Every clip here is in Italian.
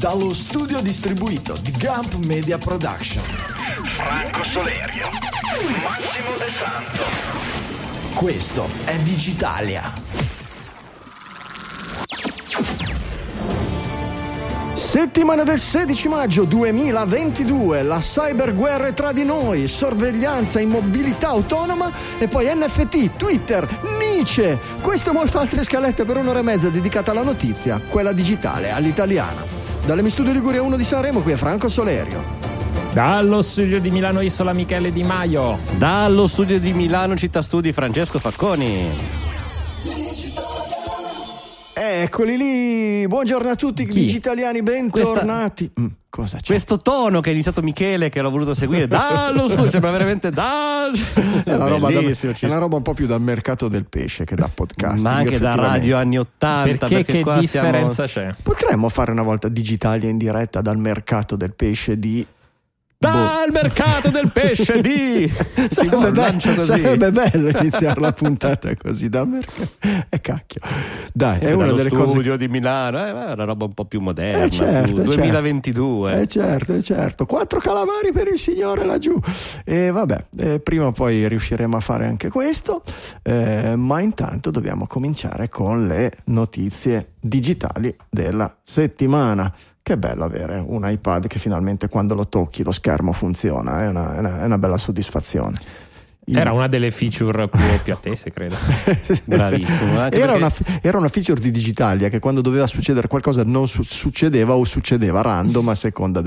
Dallo studio distribuito di Gump Media Production, Franco Solerio, Massimo De Santo. Questo è Digitalia. Settimana del 16 maggio 2022, la cyberguerra è tra di noi, sorveglianza in mobilità autonoma e poi NFT, Twitter, Nietzsche. Queste e molte altre scalette per un'ora e mezza dedicata alla notizia, quella digitale, all'italiana. Dalle mie studio Liguria 1 di Sanremo, qui è Franco Solerio. Dallo studio di Milano Isola, Michele Di Maio. Dallo studio di Milano Città Studi, Francesco Facconi. Eccoli lì, buongiorno a tutti, digitaliani, bentornati. Cosa c'è? Questo tono che ha iniziato Michele, che l'ho voluto seguire dallo studio, sembra veramente è una roba un po' più dal mercato del pesce che da podcasting, ma anche da radio anni 80. Perché che qua differenza c'è? Potremmo fare una volta Digitalia in diretta dal mercato del pesce di mercato del pesce di sarebbe bello iniziare la puntata così, da mercato cacchio, dai, è una delle cose, studio di Milano, una roba un po' più moderna, certo, 2022, certo, quattro calamari per il signore laggiù, e vabbè, prima o poi riusciremo a fare anche questo, ma intanto dobbiamo cominciare con le notizie digitali della settimana. Che bello avere un iPad che finalmente quando lo tocchi lo schermo funziona, è una bella soddisfazione. Era una delle feature più attese, credo. Bravissimo. Anche era una feature di Digitalia che quando doveva succedere qualcosa non succedeva o succedeva random a seconda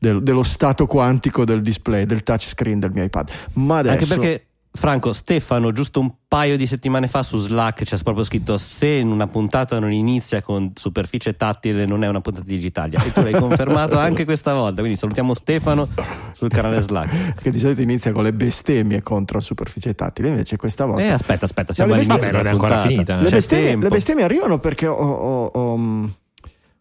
dello stato quantico del display, del touchscreen del mio iPad. Ma adesso... Anche perché... Franco, Stefano giusto un paio di settimane fa su Slack ci ha proprio scritto: se in una puntata non inizia con superficie tattile non è una puntata digitale, e tu l'hai confermato anche questa volta, quindi salutiamo Stefano sul canale Slack, che di solito inizia con le bestemmie contro la superficie tattile, invece questa volta aspetta siamo all'inizio, non è ancora finita, le bestemmie arrivano perché ho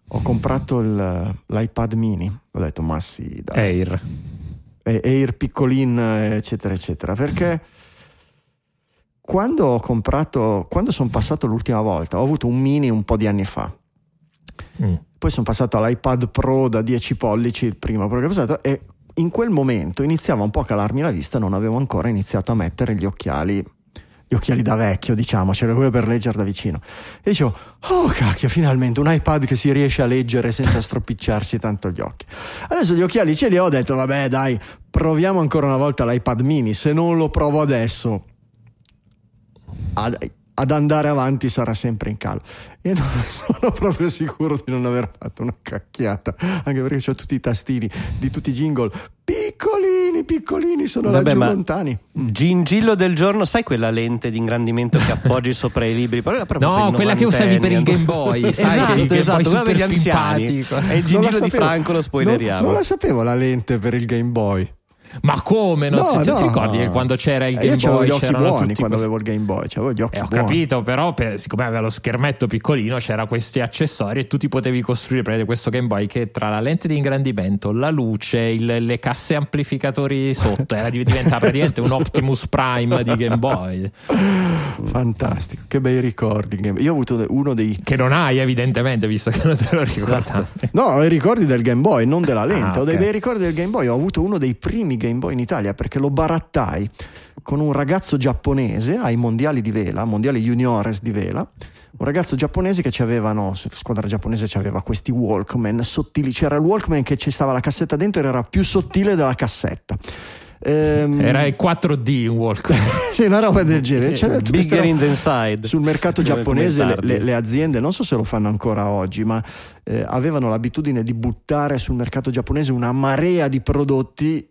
comprato l'iPad mini, ho detto ma sì dai, Air piccolin eccetera eccetera, perché quando sono passato l'ultima volta, ho avuto un mini un po' di anni fa, poi sono passato all'iPad Pro da 10 pollici, il primo che ho passato, e in quel momento iniziava un po' a calarmi la vista, non avevo ancora iniziato a mettere gli occhiali da vecchio, diciamo, c'era quello per leggere da vicino, e dicevo oh cacchio, finalmente un iPad che si riesce a leggere senza stropicciarsi tanto gli occhi. Adesso gli occhiali ce li ho, ho detto vabbè dai, proviamo ancora una volta l'iPad mini, se non lo provo adesso ad andare avanti sarà sempre in calo, e non sono proprio sicuro di non aver fatto una cacchiata, anche perché ho tutti i tastini di tutti i jingle piccolini, sono laggiù lontani. Gingillo del giorno, sai quella lente di ingrandimento che appoggi sopra i libri? No, quella che usavi per il Game Boy, sai? esatto, quella per gli anziani, è il gingillo di Franco, lo spoileriamo. Non la sapevo la lente per il Game Boy. Ma come? Ti ricordi che quando c'era il Game Boy, io avevo gli occhi buoni quando avevo il Game Boy, avevo gli occhi buoni. Ho capito, però siccome aveva lo schermetto piccolino, c'era questi accessori e tu ti potevi costruire questo Game Boy che tra la lente di ingrandimento, la luce, le casse amplificatori sotto diventava praticamente un Optimus Prime di Game Boy. Fantastico, che bei ricordi. Io ho avuto uno dei... Che non hai evidentemente, visto che non te lo ricordavi. No, ho i ricordi del Game Boy, non della lente. Okay. Ho dei bei ricordi del Game Boy, ho avuto uno dei primi Game Boy in Italia perché lo barattai con un ragazzo giapponese ai mondiali di vela, mondiali juniores di vela, un ragazzo giapponese che c'avevano, squadra giapponese, c'aveva questi Walkman sottili, c'era il Walkman che ci stava la cassetta dentro ed era più sottile della cassetta, era il 4D in Walkman. Sì, una roba del genere. C'era bigger in the inside. Sul mercato giapponese le aziende, non so se lo fanno ancora oggi, ma avevano l'abitudine di buttare sul mercato giapponese una marea di prodotti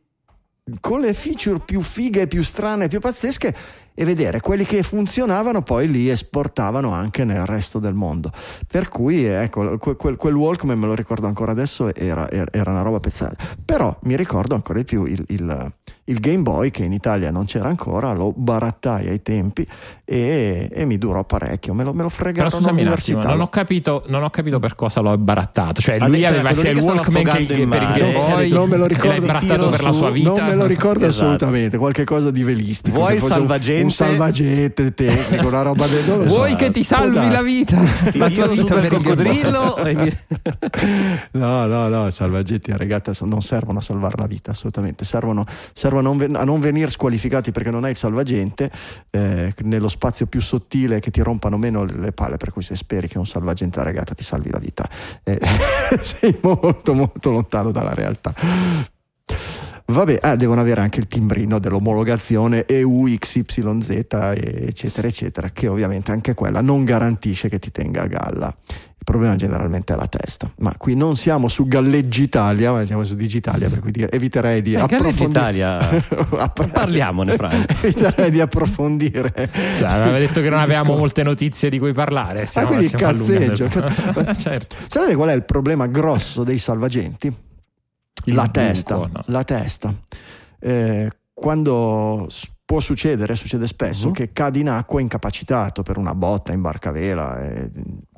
con le feature più fighe, più strane, più pazzesche, e vedere quelli che funzionavano poi li esportavano anche nel resto del mondo, per cui ecco, quel Walkman me lo ricordo ancora adesso, era una roba pezzata. Però mi ricordo ancora di più il Game Boy, che in Italia non c'era ancora, lo barattai ai tempi e mi durò parecchio, me lo fregarono all'università. Non ho capito per cosa l'ho barattato, cioè lui aveva il Walkman per il Game Boy, non me lo ricordo, l'hai barattato per la sua vita, non me lo ricordo assolutamente, qualche cosa di velistico, vuoi salvagente un salvagente tecnico, una roba del genere. Vuoi che ti salvi la vita? La tua vita per il coccodrillo? No, salvagenti a regata non servono a salvare la vita, assolutamente. Servono a non venire squalificati perché non hai il salvagente, nello spazio più sottile, che ti rompano meno le palle, per cui se speri che un salvagente a regata ti salvi la vita, sei molto molto lontano dalla realtà. Vabbè, devono avere anche il timbrino dell'omologazione EU, XYZ, eccetera eccetera, che ovviamente anche quella non garantisce che ti tenga a galla. Il problema generalmente è la testa, ma qui non siamo su Galleggitalia, ma siamo su Digitalia, per cui eviterei di approfondire. Parliamone, Franco. Eviterei di approfondire. Cioè, aveva detto che non avevamo molte notizie di cui parlare. Quindi il cazzeggio. Certo. Sapete qual è il problema grosso dei salvagenti? La testa. Quando può succedere, succede spesso, che cadi in acqua incapacitato per una botta in barcavela,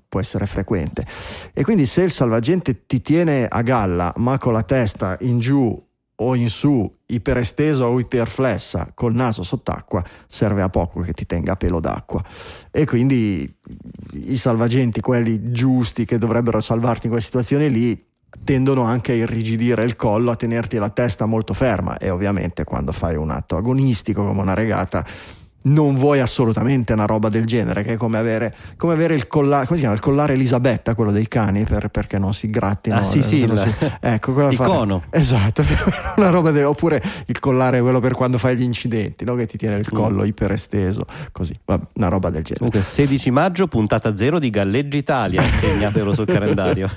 può essere frequente. E quindi se il salvagente ti tiene a galla, ma con la testa in giù o in su, iperestesa o iperflessa, col naso sott'acqua, serve a poco che ti tenga a pelo d'acqua. E quindi i salvagenti, quelli giusti che dovrebbero salvarti in quelle situazioni lì, tendono anche a irrigidire il collo, a tenerti la testa molto ferma, e ovviamente quando fai un atto agonistico come una regata non vuoi assolutamente una roba del genere, che è come avere il collare, come si chiama, il collare Elisabetta, quello dei cani, perché non si grattino. Icono. Esatto, una roba oppure il collare quello per quando fai gli incidenti, no? Che ti tiene il collo iperesteso, così, una roba del genere. Comunque, 16 maggio, puntata 0 di Galleggitalia, segnatelo sul calendario.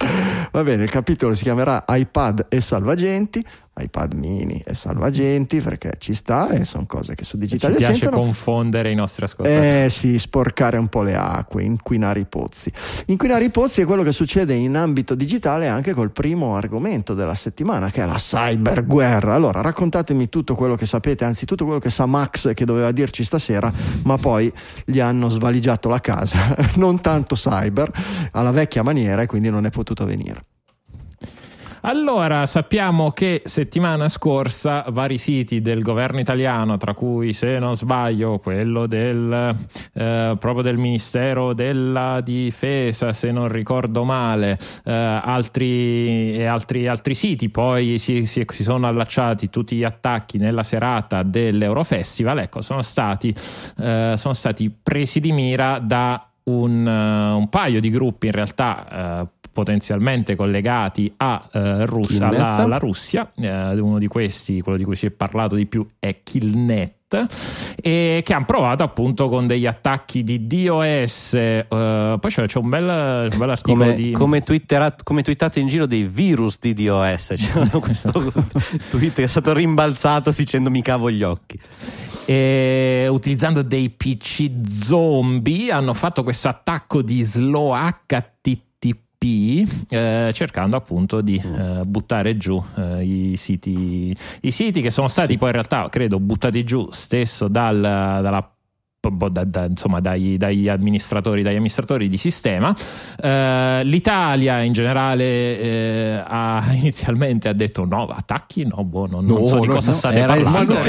Va bene, il capitolo si chiamerà iPad e salvagenti. iPad mini e salvagenti, perché ci sta, e sono cose che su Digitalia ci piace confondere i nostri ascoltatori. Sporcare un po' le acque, inquinare i pozzi. Inquinare i pozzi è quello che succede in ambito digitale anche col primo argomento della settimana, che è la cyberguerra. Allora, raccontatemi tutto quello che sapete, anzi tutto quello che sa Max, che doveva dirci stasera, ma poi gli hanno svaligiato la casa, non tanto cyber, alla vecchia maniera, e quindi non è potuto venire. Allora, sappiamo che settimana scorsa vari siti del governo italiano, tra cui, se non sbaglio, quello proprio del Ministero della Difesa, se non ricordo male, altri siti, poi si sono allacciati tutti gli attacchi nella serata dell'Eurofestival, ecco, sono stati presi di mira da un paio di gruppi, in realtà potenzialmente collegati alla Russia. Uno di questi, quello di cui si è parlato di più, è Killnet, e che hanno provato appunto con degli attacchi di DDoS, poi c'è un bel articolo come twittate in giro dei virus di DDoS, c'è questo tweet che è stato rimbalzato dicendo "mi cavo gli occhi", e utilizzando dei PC zombie hanno fatto questo attacco di slow HTTP, cercando appunto di buttare giù i siti che sono stati poi in realtà, credo, buttati giù stesso dagli amministratori di sistema. L'Italia in generale inizialmente ha detto no, attacchi no, boh, non so di cosa state parlando.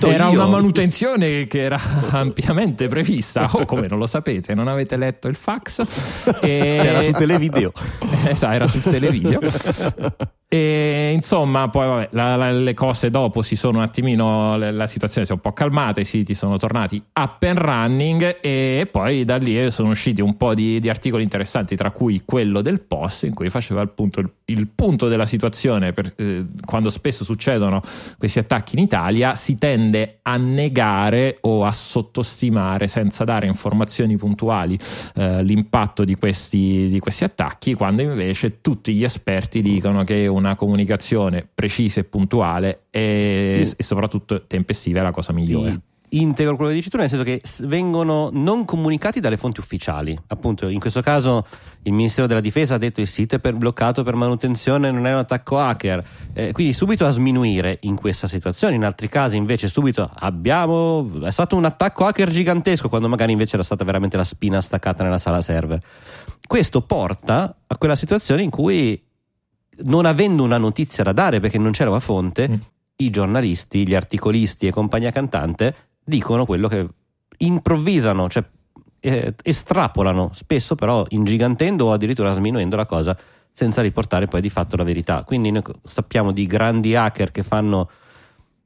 Era una manutenzione che era ampiamente prevista, come non lo sapete, non avete letto il fax, era su Televideo. Era su Televideo. E insomma, poi vabbè, le cose dopo si sono un attimino, la situazione si è un po' calmata, i siti sono tornati up and running, e poi da lì sono usciti un po' di articoli interessanti, tra cui quello del Post, in cui faceva il punto della situazione, quando spesso succedono questi attacchi in Italia si tende a negare o a sottostimare, senza dare informazioni puntuali, l'impatto di questi attacchi, quando invece tutti gli esperti dicono che una comunicazione precisa e puntuale e soprattutto tempestiva è la cosa migliore. Integro quello che dici tu, nel senso che vengono non comunicati dalle fonti ufficiali. Appunto, in questo caso il Ministero della Difesa ha detto il sito è bloccato per manutenzione, non è un attacco hacker, quindi subito a sminuire in questa situazione. In altri casi invece subito è stato un attacco hacker gigantesco, quando magari invece era stata veramente la spina staccata nella sala server. Questo porta a quella situazione in cui, non avendo una notizia da dare perché non c'era una fonte, i giornalisti, gli articolisti e compagnia cantante dicono quello che improvvisano, cioè estrapolano, spesso però ingigantendo o addirittura sminuendo la cosa senza riportare poi di fatto la verità. Quindi noi sappiamo di grandi hacker che fanno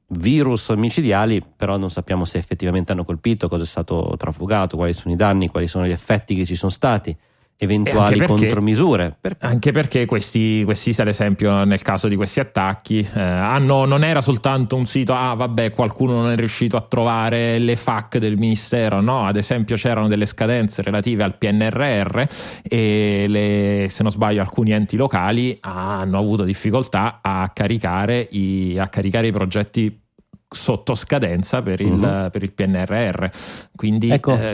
virus micidiali, però non sappiamo se effettivamente hanno colpito, cosa è stato trafugato, quali sono i danni, quali sono gli effetti che ci sono stati, eventuali contromisure. Anche perché questi, ad esempio nel caso di questi attacchi, non era soltanto un sito, qualcuno non è riuscito a trovare le FAQ del ministero, no, ad esempio c'erano delle scadenze relative al PNRR e se non sbaglio alcuni enti locali hanno avuto difficoltà a caricare i progetti sotto scadenza per il PNRR, quindi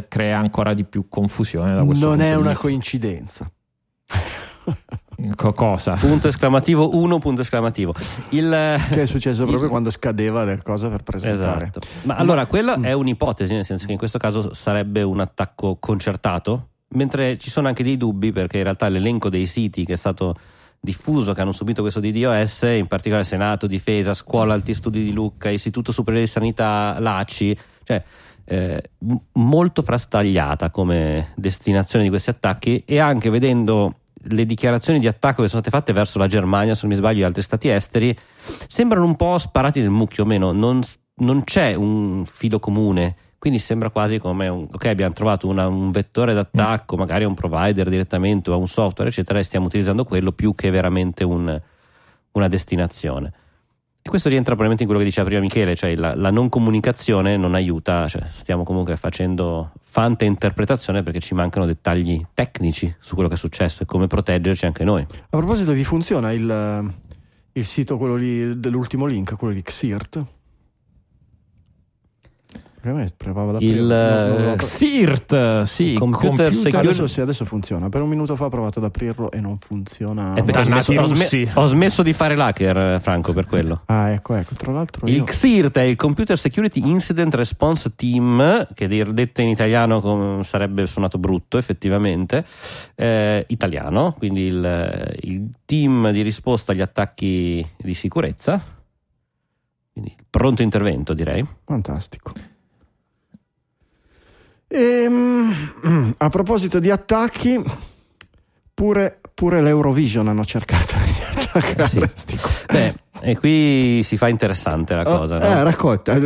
crea ancora di più confusione da questo punto di vista. Non è una coincidenza. Cosa? Punto esclamativo 1, punto esclamativo. Che è successo proprio quando scadeva la cosa per presentare. Esatto. Ma allora quella è un'ipotesi, nel senso che in questo caso sarebbe un attacco concertato, mentre ci sono anche dei dubbi perché in realtà l'elenco dei siti che è stato diffuso, che hanno subito questo DDoS, in particolare Senato, Difesa, Scuola Alti Studi di Lucca, Istituto Superiore di Sanità, l'ACI, cioè molto frastagliata come destinazione di questi attacchi, e anche vedendo le dichiarazioni di attacco che sono state fatte verso la Germania, se non mi sbaglio, e altri stati esteri, sembrano un po' sparati nel mucchio, meno non c'è un filo comune, quindi sembra quasi come abbiamo trovato un vettore d'attacco, magari a un provider direttamente o a un software eccetera, e stiamo utilizzando quello più che veramente una destinazione. E questo rientra probabilmente in quello che diceva prima Michele, cioè la non comunicazione non aiuta, cioè stiamo comunque facendo fanta interpretazione perché ci mancano dettagli tecnici su quello che è successo e come proteggerci anche noi. A proposito, vi funziona il sito, quello lì dell'ultimo link, quello di XIRT? Il XIRT, sì, computer security. Adesso funziona. Per un minuto fa ho provato ad aprirlo e non funziona. Ho smesso di fare l'hacker, Franco, per quello. Ecco. Tra l'altro il XIRT è il Computer Security Incident Response Team, che detto in italiano sarebbe suonato brutto, effettivamente italiano, quindi il team di risposta agli attacchi di sicurezza, quindi pronto intervento, direi. Fantastico. A proposito di attacchi, pure l'Eurovision hanno cercato di attaccare. Sì. E qui si fa interessante la cosa. Raccolta,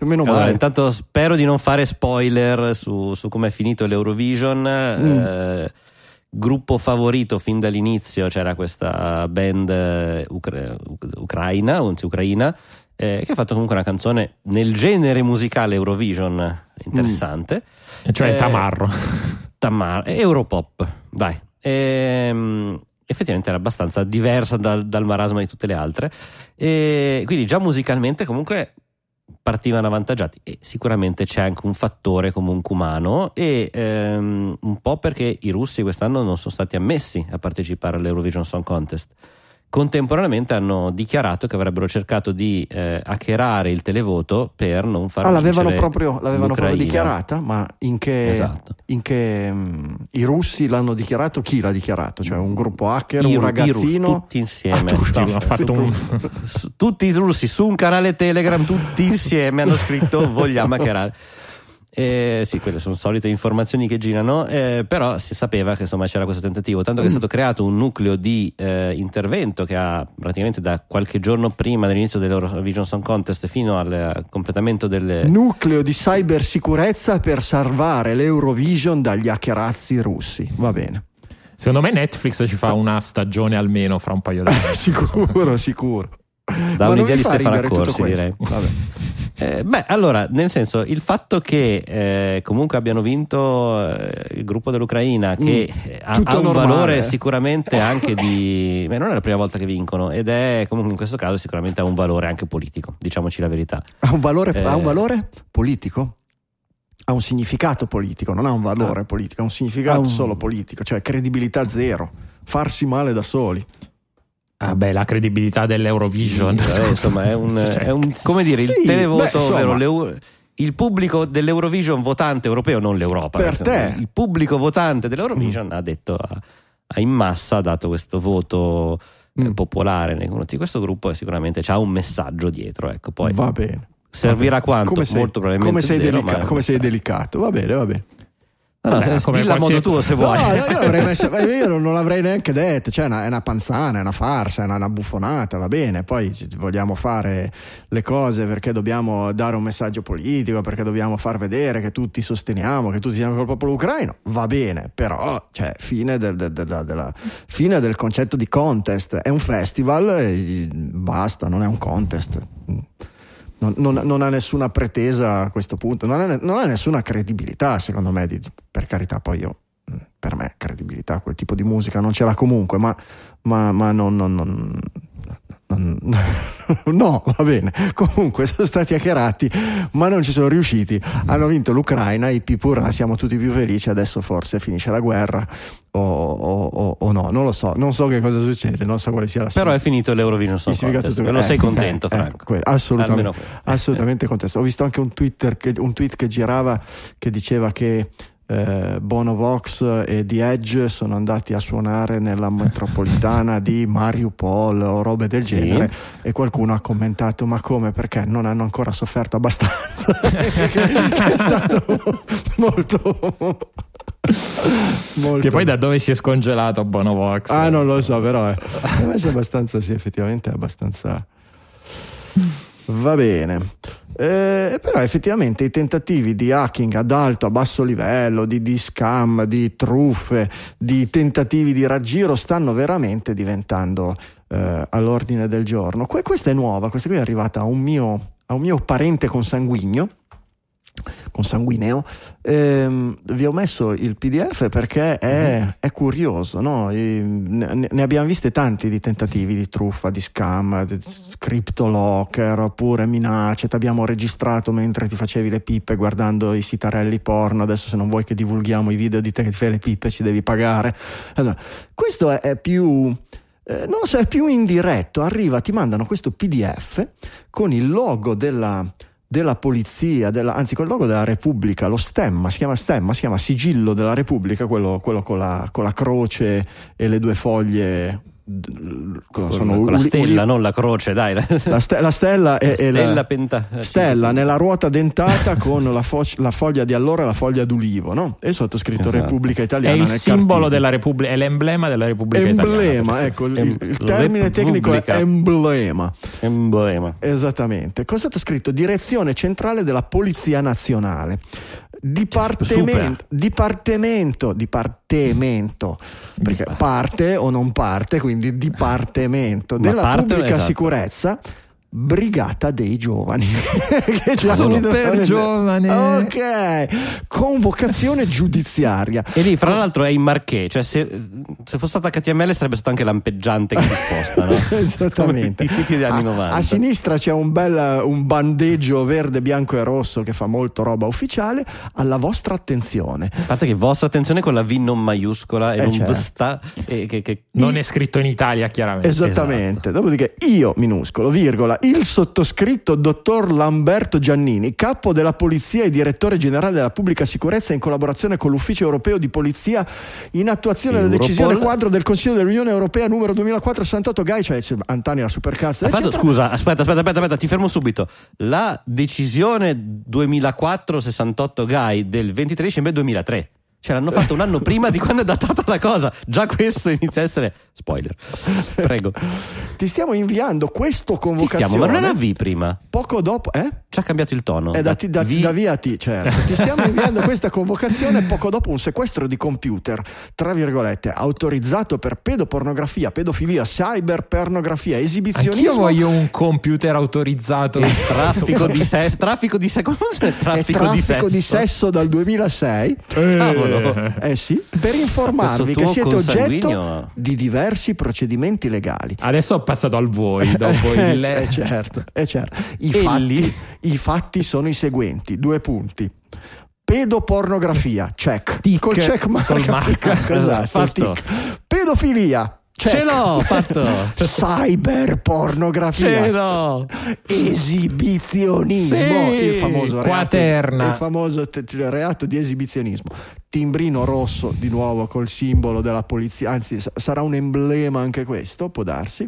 meno male. Allora, intanto spero di non fare spoiler su come è finito l'Eurovision. Gruppo favorito fin dall'inizio c'era questa band ucraina, che ha fatto comunque una canzone nel genere musicale Eurovision interessante, cioè Tamarro, Europop, dai. Effettivamente era abbastanza diversa dal marasma di tutte le altre, e quindi già musicalmente comunque partivano avvantaggiati, e sicuramente c'è anche un fattore comunque umano, e un po' perché i russi quest'anno non sono stati ammessi a partecipare all'Eurovision Song Contest. Contemporaneamente hanno dichiarato che avrebbero cercato di hackerare il televoto per non far vincere l'avevano proprio dichiarata, ma i russi l'hanno dichiarato, chi l'ha dichiarato? Cioè un gruppo hacker, un ragazzino, tutti insieme, tutti i russi su un canale Telegram, tutti insieme hanno scritto vogliamo hackerare. Sì, quelle sono solite informazioni che girano, però si sapeva che insomma c'era questo tentativo, tanto che è stato creato un nucleo di intervento che ha praticamente da qualche giorno prima dell'inizio dell'Eurovision Song Contest fino al completamento del nucleo di cybersicurezza per salvare l'Eurovision dagli hackerazzi russi. Va bene. Secondo me Netflix ci fa una stagione almeno fra un paio di anni. Sicuro. Da un'idea di Stefano Accorsi, direi. Vabbè. Allora, nel senso, il fatto che comunque abbiano vinto il gruppo dell'Ucraina, che ha un valore sicuramente anche di... non è la prima volta che vincono, ed è comunque in questo caso sicuramente ha un valore anche politico, diciamoci la verità. Ha un valore politico? Ha un significato politico, non ha un valore politico, ha un significato solo politico, cioè credibilità zero, farsi male da soli. La credibilità dell'Eurovision, sì, insomma è un come dire, sì, il televoto, ovvero il pubblico dell'Eurovision votante europeo, non l'Europa, per te. Il pubblico votante dell'Eurovision ha detto, in massa ha dato questo voto popolare nei confronti di questo gruppo, e sicuramente c'ha un messaggio dietro, ecco. Poi va bene, Servirà quanto? Molto probabilmente come sei delicato. Va bene, va bene. Vabbè, come dilla a modo tuo se vuoi. No, io non l'avrei neanche detto, cioè è una panzana, è una farsa, è una buffonata, va bene, poi vogliamo fare le cose perché dobbiamo dare un messaggio politico, perché dobbiamo far vedere che tutti sosteniamo, che tutti siamo col popolo ucraino, va bene, però cioè, fine del concetto di contest, è un festival e basta, non è un contest. Non ha nessuna pretesa a questo punto, non ha nessuna credibilità, secondo me, per carità, poi per me credibilità, quel tipo di musica non ce l'ha comunque, ma no, va bene, comunque sono stati hackerati ma non ci sono riusciti, hanno vinto l'Ucraina, i pipurra, siamo tutti più felici, adesso forse finisce la guerra o no, non lo so, non so che cosa succede, non so quale sia la però è finito l'Eurovision Song Contest, non sei contento Franco? Assolutamente contento. Ho visto anche un tweet che girava che diceva che Bono Vox e The Edge sono andati a suonare nella metropolitana di Mariupol o robe del genere, e qualcuno ha commentato: ma come? Perché non hanno ancora sofferto abbastanza? È stato molto. Che poi da dove si è scongelato Bono Vox? Ah, non lo so, però a me è abbastanza. Va bene, però effettivamente i tentativi di hacking ad alto, a basso livello, di scam, di truffe, di tentativi di raggiro stanno veramente diventando all'ordine del giorno. Questa è nuova, questa qui è arrivata a un mio parente consanguineo. Vi ho messo il PDF perché è curioso, no? Ne abbiamo viste tanti di tentativi di truffa, di scam, di CryptoLocker oppure minacce, ti abbiamo registrato mentre ti facevi le pippe guardando i sitarelli porno, adesso se non vuoi che divulghiamo i video di te che ti fai le pippe ci devi pagare. Allora, questo è più... non lo so, è più indiretto, arriva, ti mandano questo PDF con il logo della polizia, anzi col logo della Repubblica, lo stemma, si chiama sigillo della Repubblica, quello con la croce e le due foglie con la stella, non la croce, dai, la stella nella ruota dentata con la foglia di allora e la foglia d'ulivo, no? E sottoscritto esatto. Repubblica Italiana, è il simbolo della Repubblica, è l'emblema della Repubblica Italiana, ecco, il termine tecnico è emblema, esattamente, con sottoscritto Direzione Centrale della Polizia Nazionale, Dipartimento, perché parte o non parte, quindi Dipartimento della Pubblica Sicurezza, Brigata dei Giovani. Che super giovane, ok, convocazione giudiziaria. E lì fra l'altro è in marché, cioè se fosse stato HTML sarebbe stato anche lampeggiante che si sposta, no? Esattamente, i siti degli anni 90. A sinistra c'è un bandeggio verde, bianco e rosso che fa molto roba ufficiale. Alla vostra attenzione, a parte che vostra attenzione con la V non maiuscola e non sta, che non è scritto in Italia chiaramente, esattamente, esatto. Dopodiché io minuscolo, virgola, il sottoscritto dottor Lamberto Giannini, capo della polizia e direttore generale della pubblica sicurezza, in collaborazione con l'ufficio europeo di polizia, in attuazione della decisione quadro del Consiglio dell'Unione Europea numero 2468 GAI, cioè Antani la supercazza. Scusa, aspetta, ti fermo subito. La decisione 2468 GAI del 23 dicembre 2003. Ce l'hanno fatto un anno prima di quando è datata la cosa. Già questo inizia a essere spoiler. Prego. Ti stiamo inviando questo convocazione. Ma non era V prima? Poco dopo, ci ha cambiato il tono. È da via a T, certo. Ti stiamo inviando questa convocazione poco dopo un sequestro di computer, tra virgolette, autorizzato per pedopornografia, pedofilia, cyberpornografia, esibizionismo. Anch'io voglio un computer autorizzato. Traffico di sesso dal 2006. Sì, per informarvi che siete oggetto di diversi procedimenti legali. Adesso ho passato al voi. Dopo certo. I fatti sono i seguenti: 2 punti. Pedopornografia, check. Tic. Col check mark. Esatto. Pedofilia. Check. Ce l'ho fatto. Cyberpornografia, ce l'ho. Esibizionismo, sì. il famoso reato di esibizionismo. Timbrino rosso di nuovo col simbolo della polizia, anzi sarà un emblema anche questo, può darsi.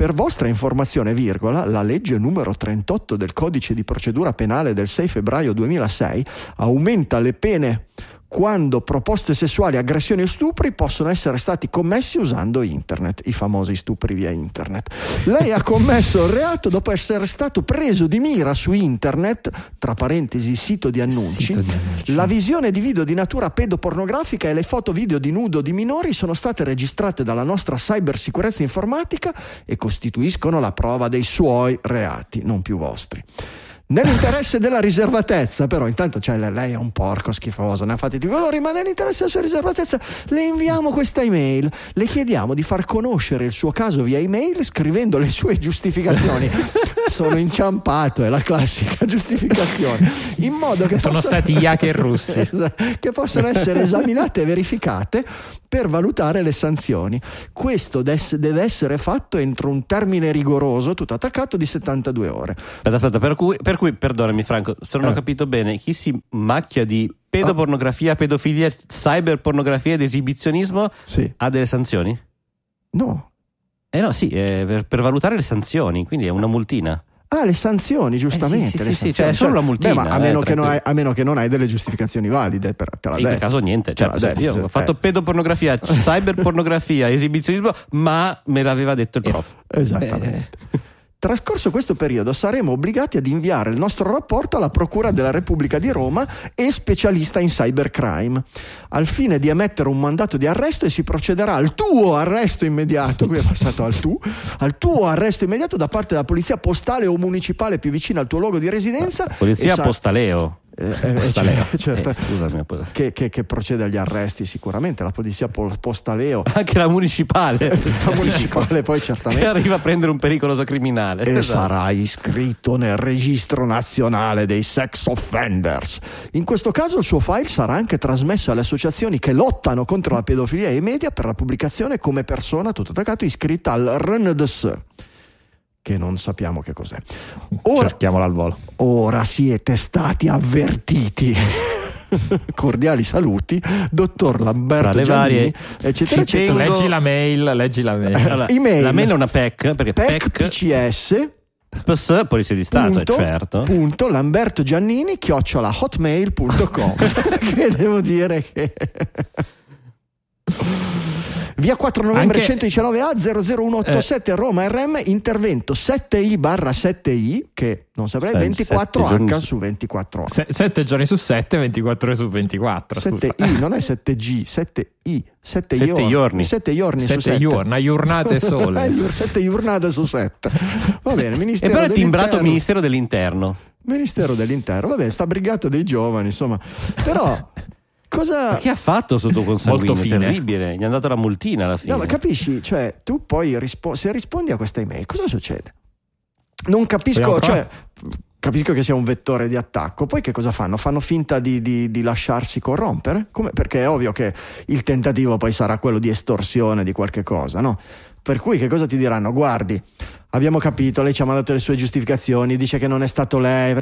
Per vostra informazione, virgola, la legge numero 38 del codice di procedura penale del 6 febbraio 2006 aumenta le pene quando proposte sessuali, aggressioni o stupri possono essere stati commessi usando internet, i famosi stupri via internet. Lei ha commesso il reato dopo essere stato preso di mira su internet, tra parentesi sito di annunci, la visione di video di natura pedopornografica e le foto video di nudo di minori sono state registrate dalla nostra cybersicurezza informatica e costituiscono la prova dei suoi reati, non più vostri. Nell'interesse della riservatezza, però, intanto cioè, lei è un porco schifoso, ne ha fatti di valori, ma nell'interesse della sua riservatezza le inviamo questa email, le chiediamo di far conoscere il suo caso via email scrivendo le sue giustificazioni. Sono inciampato, è la classica giustificazione, in modo che sono stati gli hacker russi, che possano essere esaminate e verificate per valutare le sanzioni. Questo deve essere fatto entro un termine rigoroso, tutto attaccato, di 72 ore. Aspetta, per cui perdonami Franco, se non ho capito bene, chi si macchia di pedopornografia, pedofilia, cyberpornografia ed esibizionismo ha delle sanzioni? No. No, sì, per valutare le sanzioni, quindi è una multina. Ah, le sanzioni, giustamente. Sì, cioè è solo la multina. Beh, ma a meno che non hai delle giustificazioni valide, te l'ha detto. In quel caso niente. Cioè, io ho fatto pedopornografia, cyberpornografia, esibizionismo, ma me l'aveva detto il prof. Esattamente. Trascorso questo periodo saremo obbligati ad inviare il nostro rapporto alla Procura della Repubblica di Roma e specialista in cybercrime al fine di emettere un mandato di arresto, e si procederà al tuo arresto immediato, qui è passato al tuo arresto immediato da parte della polizia postale o municipale più vicina al tuo luogo di residenza. Polizia postaleo. Certo. Scusami, che procede agli arresti sicuramente la polizia postaleo, anche la municipale poi certamente, che arriva a prendere un pericoloso criminale e sarà iscritto nel registro nazionale dei sex offenders. In questo caso il suo file sarà anche trasmesso alle associazioni che lottano contro la pedofilia e i media per la pubblicazione come persona, tutto attaccato, iscritta al RNDS, che non sappiamo che cos'è. Cerchiamola al volo. Ora siete stati avvertiti. Cordiali saluti, dottor Lamberto Giannini, eccetera, eccetera. Leggi la mail. Allora, email. La mail è una PEC, perché PEC PCS PS, polizia di stato, certo. Punto Lamberto Giannini @hotmail.com. Che devo dire che Via 4 novembre anche... 119A 00187 Roma RM, intervento 7I/7I, che non saprei, 24H su 24H. 7 giorni su 7, 24 ore su 24. 7I, non è 7G, 7I. 7 giorni su 7 giornate sole. 7 giornate su 7. Va bene, Ministero. E però è timbrato Ministero dell'Interno. Ministero dell'Interno, vabbè, sta brigata dei giovani, insomma. Però cosa... Che ha fatto sotto consanguineo? Molto terribile, gli è andata la multina alla fine. No, ma capisci, cioè tu poi se rispondi a questa email cosa succede? Non capisco, capisco che sia un vettore di attacco, poi che cosa fanno? Fanno finta di lasciarsi corrompere? Come? Perché è ovvio che il tentativo poi sarà quello di estorsione di qualche cosa, no? Per cui che cosa ti diranno? Guardi, abbiamo capito, lei ci ha mandato le sue giustificazioni, dice che non è stato lei,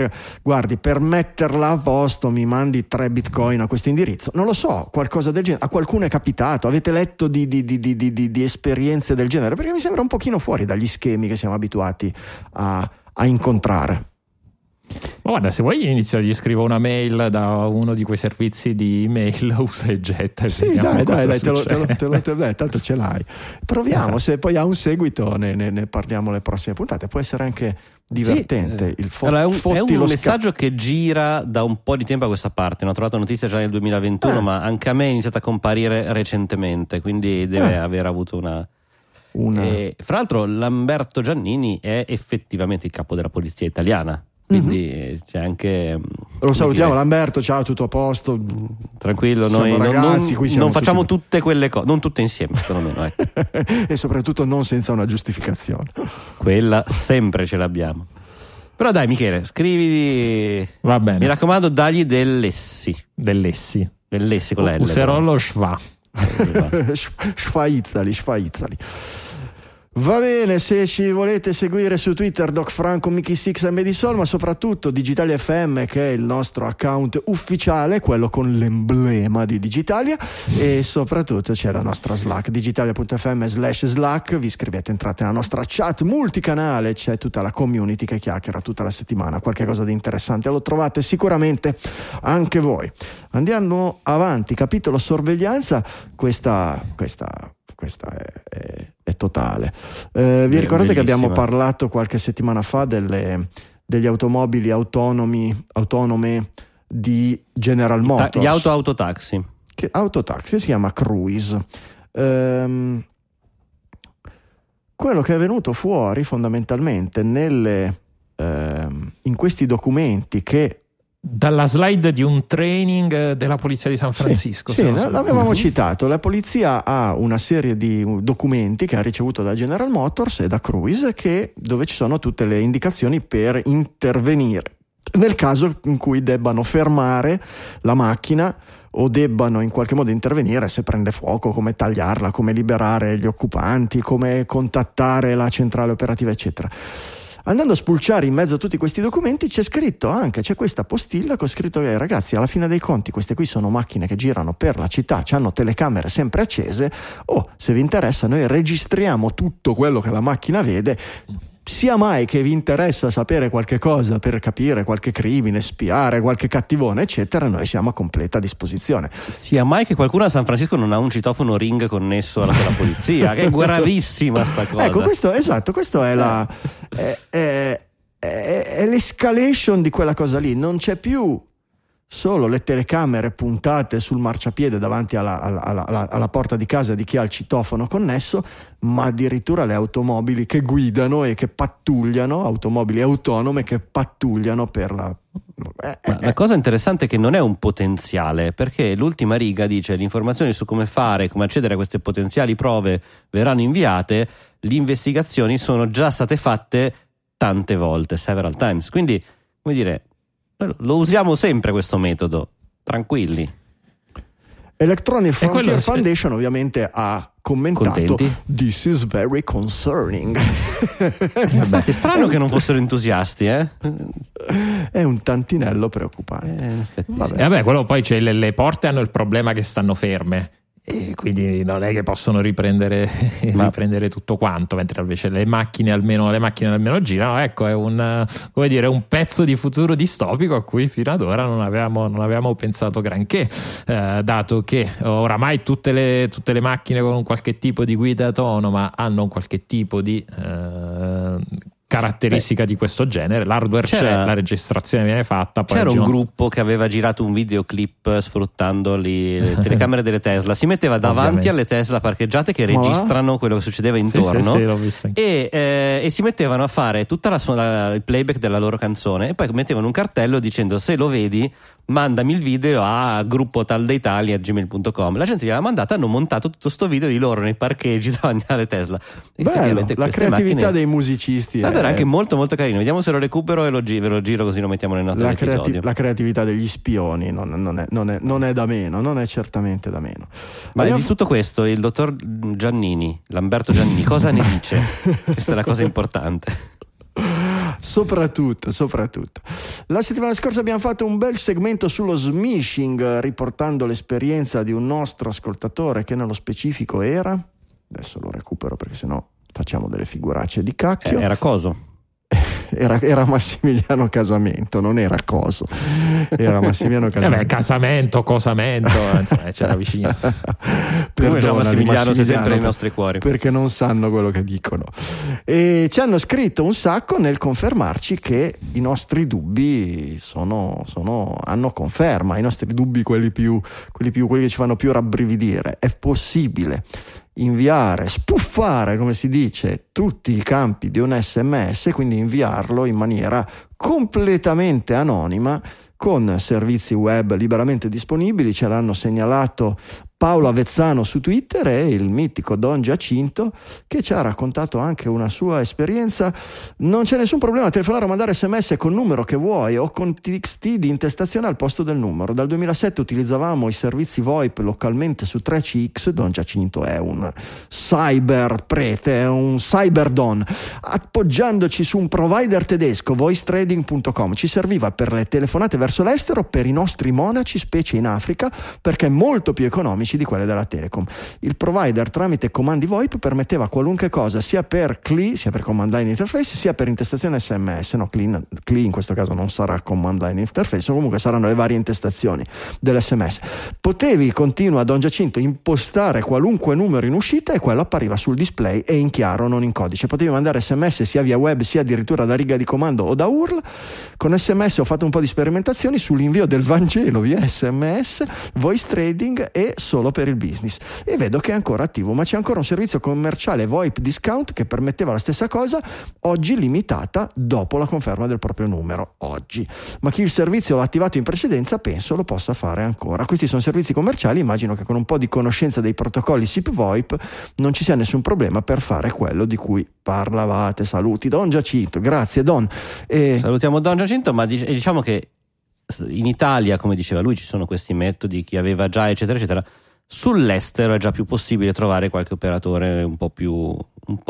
guardi, per metterla a posto mi mandi 3 bitcoin a questo indirizzo, non lo so, qualcosa del genere. A qualcuno è capitato, avete letto di esperienze del genere? Perché mi sembra un pochino fuori dagli schemi che siamo abituati a incontrare. Guarda, se vuoi gli scrivo una mail da uno di quei servizi di email usa e getta e sì, dai te lo tanto ce l'hai, proviamo, esatto. Se poi ha un seguito ne parliamo le prossime puntate, può essere anche divertente. Sì. Allora è un messaggio che gira da un po' di tempo a questa parte, ho trovato notizia già nel 2021 ma anche a me è iniziata a comparire recentemente, quindi deve aver avuto una... E, fra l'altro, Lamberto Giannini è effettivamente il capo della polizia italiana. Quindi c'è anche. Lo salutiamo, Lamberto. Ciao, tutto a posto. Tranquillo, noi ragazzi, non facciamo tutte quelle cose, non tutte insieme, secondo me. E soprattutto non senza una giustificazione. Quella sempre ce l'abbiamo. Però dai, Michele, scriviti. Va bene. Mi raccomando, dagli dell'essi con la L. Userò lo schwa. Schwaizzali. Va bene, se ci volete seguire su Twitter, Doc Franco, Mickey Six e Medisol, ma soprattutto Digitalia FM, che è il nostro account ufficiale, quello con l'emblema di Digitalia, e soprattutto c'è la nostra Slack, digitalia.fm/Slack, vi iscrivete, entrate nella nostra chat multicanale, c'è tutta la community che chiacchiera tutta la settimana, qualche cosa di interessante lo trovate sicuramente anche voi. Andiamo avanti, capitolo sorveglianza, questa è totale. Vi ricordate che abbiamo parlato qualche settimana fa degli automobili autonome di General Motors, gli autotaxi, che si chiama Cruise. Quello che è venuto fuori fondamentalmente in questi documenti, che dalla slide di un training della polizia di San Francisco, sì, l'avevamo citato, la polizia ha una serie di documenti che ha ricevuto da General Motors e da Cruise, dove ci sono tutte le indicazioni per intervenire nel caso in cui debbano fermare la macchina o debbano in qualche modo intervenire se prende fuoco, come tagliarla, come liberare gli occupanti, come contattare la centrale operativa, eccetera. Andando a spulciare in mezzo a tutti questi documenti, c'è questa postilla che ho scritto che, ragazzi, alla fine dei conti queste qui sono macchine che girano per la città, hanno telecamere sempre accese, se vi interessa noi registriamo tutto quello che la macchina vede, sia mai che vi interessa sapere qualche cosa per capire qualche crimine, spiare qualche cattivone, eccetera, noi siamo a completa disposizione. Sia mai che qualcuno a San Francisco non ha un citofono Ring connesso alla polizia, che è gravissima sta cosa. Ecco, questo è la... è l'escalation di quella cosa lì. Non c'è più solo le telecamere puntate sul marciapiede davanti alla porta di casa di chi ha il citofono connesso, ma addirittura le automobili che guidano e che pattugliano, automobili autonome che pattugliano per la... La cosa interessante è che non è un potenziale, perché l'ultima riga dice: le informazioni su come accedere a queste potenziali prove verranno inviate, le investigazioni sono già state fatte tante volte, several times, quindi come dire... lo usiamo sempre questo metodo, tranquilli. Electronic Frontier Foundation ovviamente ha commentato: contenti? This is very concerning. Vabbè, è strano che non fossero entusiasti, è un tantinello preoccupante. Vabbè, quello poi c'è, le porte hanno il problema che stanno ferme e quindi non è che possono riprendere tutto quanto, mentre invece le macchine almeno girano. Ecco, è un pezzo di futuro distopico a cui fino ad ora non avevamo pensato granché, dato che oramai tutte le macchine con qualche tipo di guida autonoma hanno un qualche tipo di caratteristica di questo genere. L'hardware c'è, la registrazione viene fatta, poi c'era un gruppo che aveva girato un videoclip sfruttando le telecamere delle Tesla, si metteva davanti alle Tesla parcheggiate che registrano quello che succedeva intorno, sì, l'ho visto, e si mettevano a fare tutta il playback della loro canzone, e poi mettevano un cartello dicendo: se lo vedi mandami il video a gruppo taldeitalia@gmail.com. la gente gliel'ha mandata, hanno montato tutto sto video di loro nei parcheggi davanti alle Tesla. Bello, la creatività dei musicisti. Era anche molto molto carino, vediamo se lo recupero e ve lo giro, così lo mettiamo nel nostro episodio. La creatività degli spioni non è da meno, non è certamente da meno. Ma di tutto questo il dottor Lamberto Giannini cosa ne dice? Questa è la cosa importante. Soprattutto la settimana scorsa abbiamo fatto un bel segmento sullo smishing, riportando l'esperienza di un nostro ascoltatore che nello specifico era... adesso lo recupero perché sennò facciamo delle figuracce di cacchio. Era coso. Era Massimiliano Casamento, non era coso. Era Massimiliano Casamento. Casamento, Cosamento, insomma, c'è la vicina. Perdona, Massimiliano sei sempre nei nostri cuori. Perché non sanno quello che dicono. E ci hanno scritto un sacco nel confermarci che i nostri dubbi hanno conferma, i nostri dubbi quelli che ci fanno più rabbrividire. È possibile inviare, spuffare, come si dice, tutti i campi di un SMS, quindi inviarlo in maniera completamente anonima con servizi web liberamente disponibili. Ce l'hanno segnalato Paolo Avezzano su Twitter e il mitico Don Giacinto, che ci ha raccontato anche una sua esperienza. Non c'è nessun problema a telefonare o mandare sms con numero che vuoi o con txt di intestazione al posto del numero. Dal 2007 utilizzavamo i servizi VoIP localmente su 3CX. Don Giacinto è un cyber prete, è un cyber don. Appoggiandoci su un provider tedesco, voicetrading.com, ci serviva per le telefonate verso l'estero, per i nostri monaci, specie in Africa, perché è molto più economico di quelle della Telecom. Il provider tramite comandi VoIP permetteva qualunque cosa, sia per CLI, sia per command line interface, sia per intestazione SMS. No, CLI in questo caso non sarà command line interface, comunque saranno le varie intestazioni dell'SMS. Potevi, continua Don Giacinto, impostare qualunque numero in uscita e quello appariva sul display e in chiaro, non in codice. Potevi mandare SMS sia via web sia addirittura da riga di comando o da URL. Con SMS ho fatto un po' di sperimentazioni sull'invio del Vangelo via SMS, voice trading e solo per il business, e vedo che è ancora attivo, ma c'è ancora un servizio commerciale VoIP discount che permetteva la stessa cosa, oggi limitata dopo la conferma del proprio numero, oggi, ma chi il servizio l'ha attivato in precedenza penso lo possa fare ancora. Questi sono servizi commerciali, immagino che con un po' di conoscenza dei protocolli SIP VoIP non ci sia nessun problema per fare quello di cui parlavate. Saluti Don Giacinto. Grazie Don. Salutiamo Don Giacinto, ma diciamo che in Italia, come diceva lui, ci sono questi metodi, chi aveva già eccetera eccetera. Sull'estero è già più possibile trovare qualche operatore un po'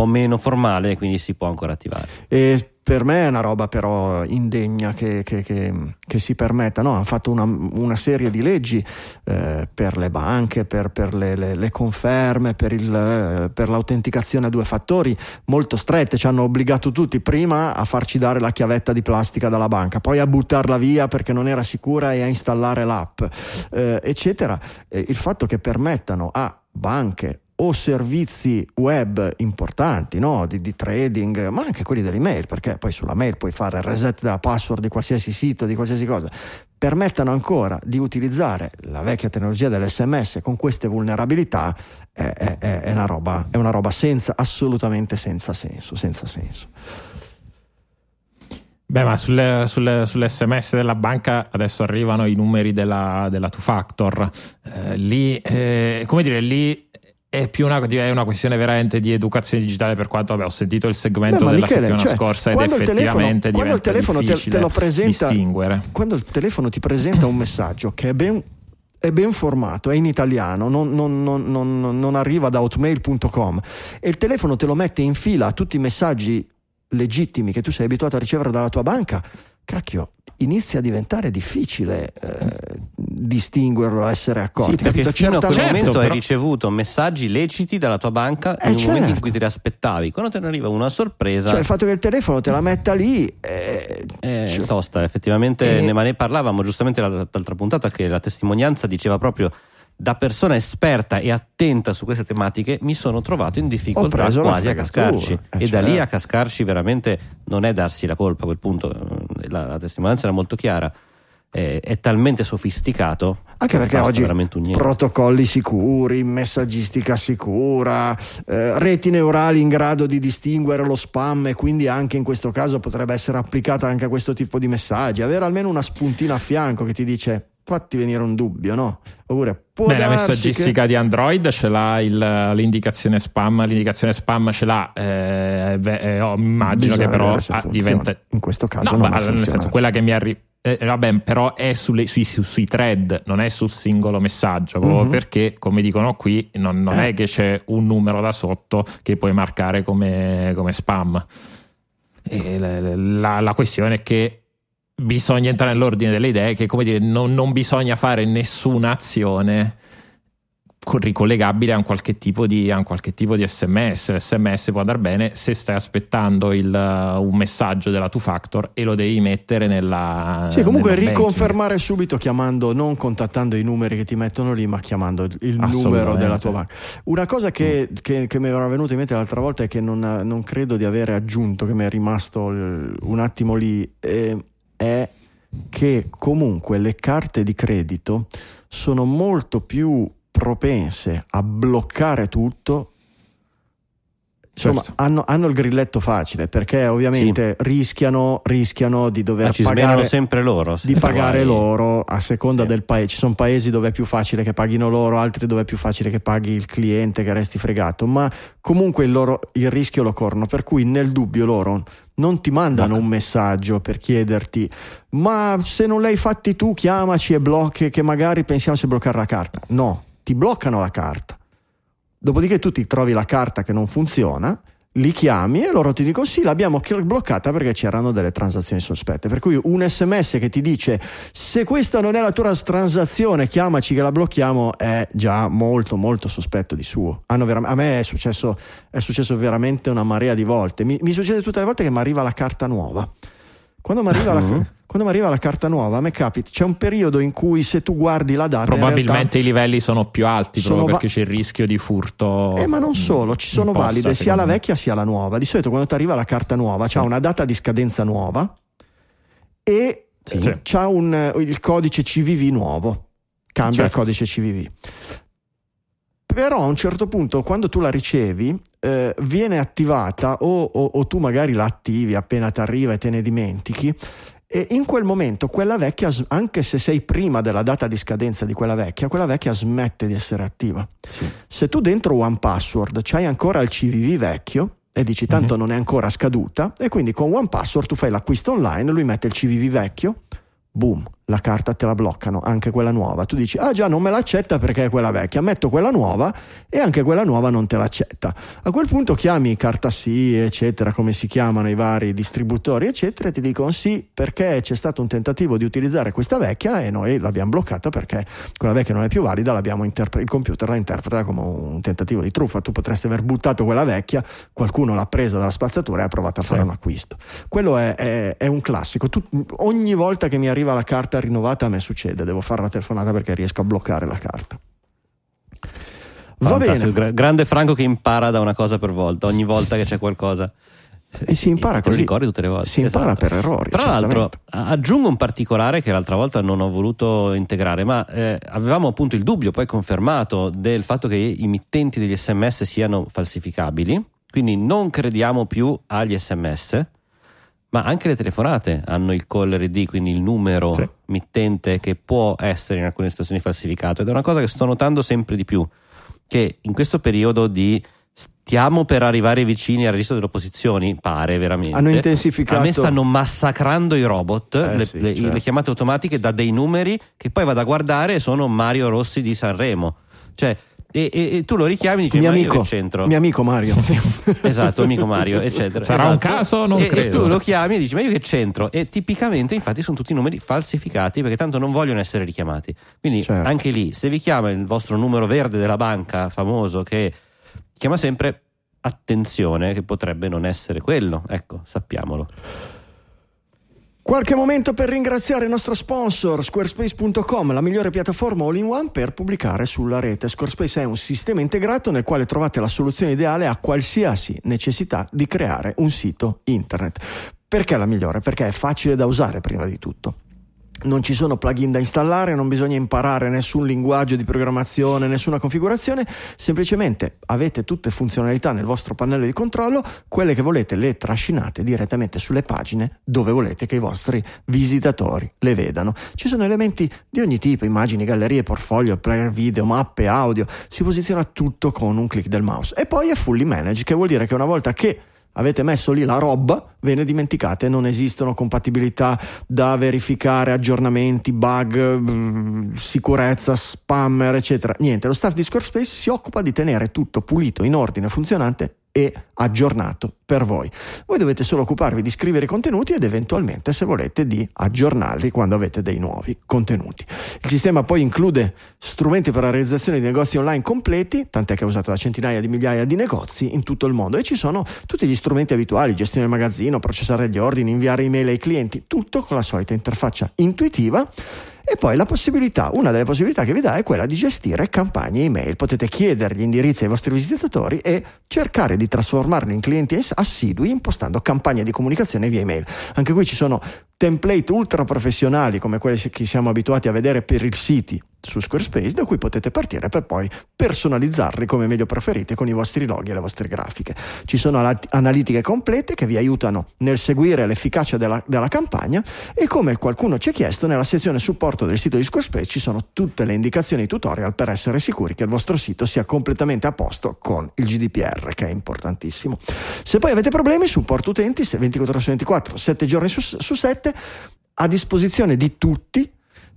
meno formale, quindi si può ancora attivare. E per me è una roba però indegna che si permetta, no? Hanno fatto una serie di leggi per le banche, per le conferme, per l'autenticazione a due fattori molto strette. Ci hanno obbligato tutti prima a farci dare la chiavetta di plastica dalla banca, poi a buttarla via perché non era sicura e a installare l'app, eccetera. Il fatto che permettano a banche o servizi web importanti, no? di trading, ma anche quelli dell'email, perché poi sulla mail puoi fare il reset della password di qualsiasi sito, di qualsiasi cosa, permettano ancora di utilizzare la vecchia tecnologia dell'SMS con queste vulnerabilità, è una roba assolutamente senza senso. Beh, ma sull'SMS della banca adesso arrivano i numeri della two factor, lì è una questione veramente di educazione digitale, per quanto ho sentito il segmento della settimana scorsa, ed effettivamente difficile distinguere. Quando il telefono ti presenta un messaggio che è ben formato, è in italiano, non arriva da hotmail.com, e il telefono te lo mette in fila a tutti i messaggi legittimi che tu sei abituato a ricevere dalla tua banca, cacchio, inizia a diventare difficile distinguerlo, essere accorti. Sì, perché fino a quel momento hai ricevuto messaggi leciti dalla tua banca nel momento in cui te li aspettavi. Quando te ne arriva una sorpresa, cioè il fatto che il telefono te la metta lì è tosta, effettivamente. Ma ne parlavamo giustamente l'altra puntata, che la testimonianza diceva proprio, da persona esperta e attenta su queste tematiche mi sono trovato in difficoltà quasi a cascarci, da lì a cascarci veramente non è darsi la colpa, a quel punto la testimonianza era molto chiara. È talmente sofisticato anche perché oggi protocolli sicuri, messaggistica sicura, reti neurali in grado di distinguere lo spam, e quindi anche in questo caso potrebbe essere applicata anche a questo tipo di messaggi, avere almeno una spuntina a fianco che ti dice fatti venire un dubbio, no? Oppure la messaggistica di Android ce l'ha l'indicazione spam ce l'ha, immagino che però diventa in questo caso nel senso, quella che mi arriva però è sui thread, non è sul singolo messaggio, perché come dicono qui non è che c'è un numero da sotto che puoi marcare come spam. E la questione è che bisogna entrare nell'ordine delle idee, che non bisogna fare nessuna azione ricollegabile a un qualche tipo di SMS. SMS può andare bene se stai aspettando un messaggio della two factor e lo devi mettere nella. Sì, comunque riconfermare banking subito chiamando, non contattando i numeri che ti mettono lì, ma chiamando il numero della tua banca. Una cosa che mi era venuta in mente l'altra volta è che non credo di avere aggiunto, che mi è rimasto un attimo lì, è che comunque le carte di credito sono molto più propense a bloccare tutto Insomma, hanno il grilletto facile, perché ovviamente rischiano di dover pagare sempre loro, di pagare loro a seconda del paese. Ci sono paesi dove è più facile che paghino loro, altri dove è più facile che paghi il cliente, che resti fregato, ma comunque il rischio lo corrono, per cui nel dubbio loro non ti mandano un messaggio per chiederti ma se non l'hai fatti tu chiamaci e blocchi, che magari pensiamo se bloccare la carta. No, ti bloccano la carta. Dopodiché tu ti trovi la carta che non funziona, li chiami e loro ti dicono sì, l'abbiamo bloccata perché c'erano delle transazioni sospette. Per cui un sms che ti dice se questa non è la tua transazione chiamaci che la blocchiamo è già molto molto sospetto di suo. A me è successo veramente una marea di volte. Mi succede tutte le volte che mi arriva la carta nuova. Quando mi arriva la carta nuova, a me capita, c'è un periodo in cui se tu guardi la data probabilmente in realtà, i livelli sono più alti proprio perché c'è il rischio di furto. Ma non solo, ci sono valide sia la vecchia sia la nuova. Di solito quando ti arriva la carta nuova c'ha una data di scadenza nuova e c'ha il codice CVV nuovo, cambia il codice CVV. Però a un certo punto quando tu la ricevi viene attivata o tu magari la attivi appena ti arriva e te ne dimentichi. E in quel momento quella vecchia, anche se sei prima della data di scadenza di quella vecchia smette di essere attiva. Se tu dentro One Password c'hai ancora il CVV vecchio e dici tanto non è ancora scaduta, e quindi con One Password tu fai l'acquisto online, lui mette il CVV vecchio, boom, la carta te la bloccano, anche quella nuova. Tu dici ah già, non me l'accetta perché è quella vecchia, metto quella nuova e anche quella nuova non te l'accetta. A quel punto chiami Carta Sì, eccetera, come si chiamano i vari distributori eccetera, e ti dicono sì perché c'è stato un tentativo di utilizzare questa vecchia e noi l'abbiamo bloccata perché quella vecchia non è più valida, il computer la interpreta come un tentativo di truffa. Tu potresti aver buttato quella vecchia, qualcuno l'ha presa dalla spazzatura e ha provato a fare un acquisto. Quello è un classico. Ogni volta che mi arriva la carta rinnovata a me succede, devo fare una telefonata perché riesco a bloccare la carta. Fantastico. Va bene, grande Franco che impara da una cosa per volta, ogni volta che c'è qualcosa e si impara, così ricordi tutte le volte, si impara per errori. Tra l'altro aggiungo un particolare che l'altra volta non ho voluto integrare, ma avevamo appunto il dubbio poi confermato del fatto che i mittenti degli sms siano falsificabili, quindi non crediamo più agli sms. Ma anche le telefonate hanno il caller ID, quindi il numero mittente, che può essere in alcune situazioni falsificato. Ed è una cosa che sto notando sempre di più, che in questo periodo di stiamo per arrivare vicini al registro delle opposizioni, pare veramente. Hanno intensificato. A me stanno massacrando i robot, le chiamate automatiche da dei numeri che poi vado a guardare e sono Mario Rossi di Sanremo. Cioè... E tu lo richiami e dici mio amico, Mario esatto, amico Mario eccetera. Sarà un caso? Non credo. E tu lo chiami e dici ma io che c'entro? E tipicamente infatti sono tutti numeri falsificati perché tanto non vogliono essere richiamati, quindi anche lì se vi chiama il vostro numero verde della banca famoso che chiama sempre, attenzione che potrebbe non essere quello, ecco, sappiamolo. Qualche momento per ringraziare il nostro sponsor Squarespace.com, la migliore piattaforma all-in-one per pubblicare sulla rete. Squarespace è un sistema integrato nel quale trovate la soluzione ideale a qualsiasi necessità di creare un sito internet. Perché è la migliore? Perché è facile da usare prima di tutto. Non ci sono plugin da installare, non bisogna imparare nessun linguaggio di programmazione, nessuna configurazione, semplicemente avete tutte funzionalità nel vostro pannello di controllo, quelle che volete le trascinate direttamente sulle pagine dove volete che i vostri visitatori le vedano. Ci sono elementi di ogni tipo, immagini, gallerie, portfolio, player video, mappe, audio, si posiziona tutto con un click del mouse. E poi è fully managed, che vuol dire che una volta che avete messo lì la roba, ve ne dimenticate, non esistono compatibilità da verificare, aggiornamenti, bug, sicurezza, spammer, eccetera. Niente, lo staff di Squarespace si occupa di tenere tutto pulito, in ordine, funzionante e aggiornato per voi. Voi dovete solo occuparvi di scrivere i contenuti ed eventualmente, se volete, di aggiornarli quando avete dei nuovi contenuti. Il sistema poi include strumenti per la realizzazione di negozi online completi, tant'è che è usato da centinaia di migliaia di negozi in tutto il mondo, e ci sono tutti gli strumenti abituali, gestione del magazzino, processare gli ordini, inviare email ai clienti, tutto con la solita interfaccia intuitiva. E poi una delle possibilità che vi dà è quella di gestire campagne email. Potete chiedere gli indirizzi ai vostri visitatori e cercare di trasformarli in clienti assidui impostando campagne di comunicazione via email. Anche qui ci sono template ultra professionali come quelle che siamo abituati a vedere per i siti su Squarespace, da cui potete partire per poi personalizzarli come meglio preferite con i vostri loghi e le vostre grafiche. Ci sono analitiche complete che vi aiutano nel seguire l'efficacia della campagna, e come qualcuno ci ha chiesto, nella sezione supporto del sito di Squarespace ci sono tutte le indicazioni e tutorial per essere sicuri che il vostro sito sia completamente a posto con il GDPR, che è importantissimo. Se poi avete problemi, supporto utenti 24 su 24, 7 giorni su 7 a disposizione di tutti,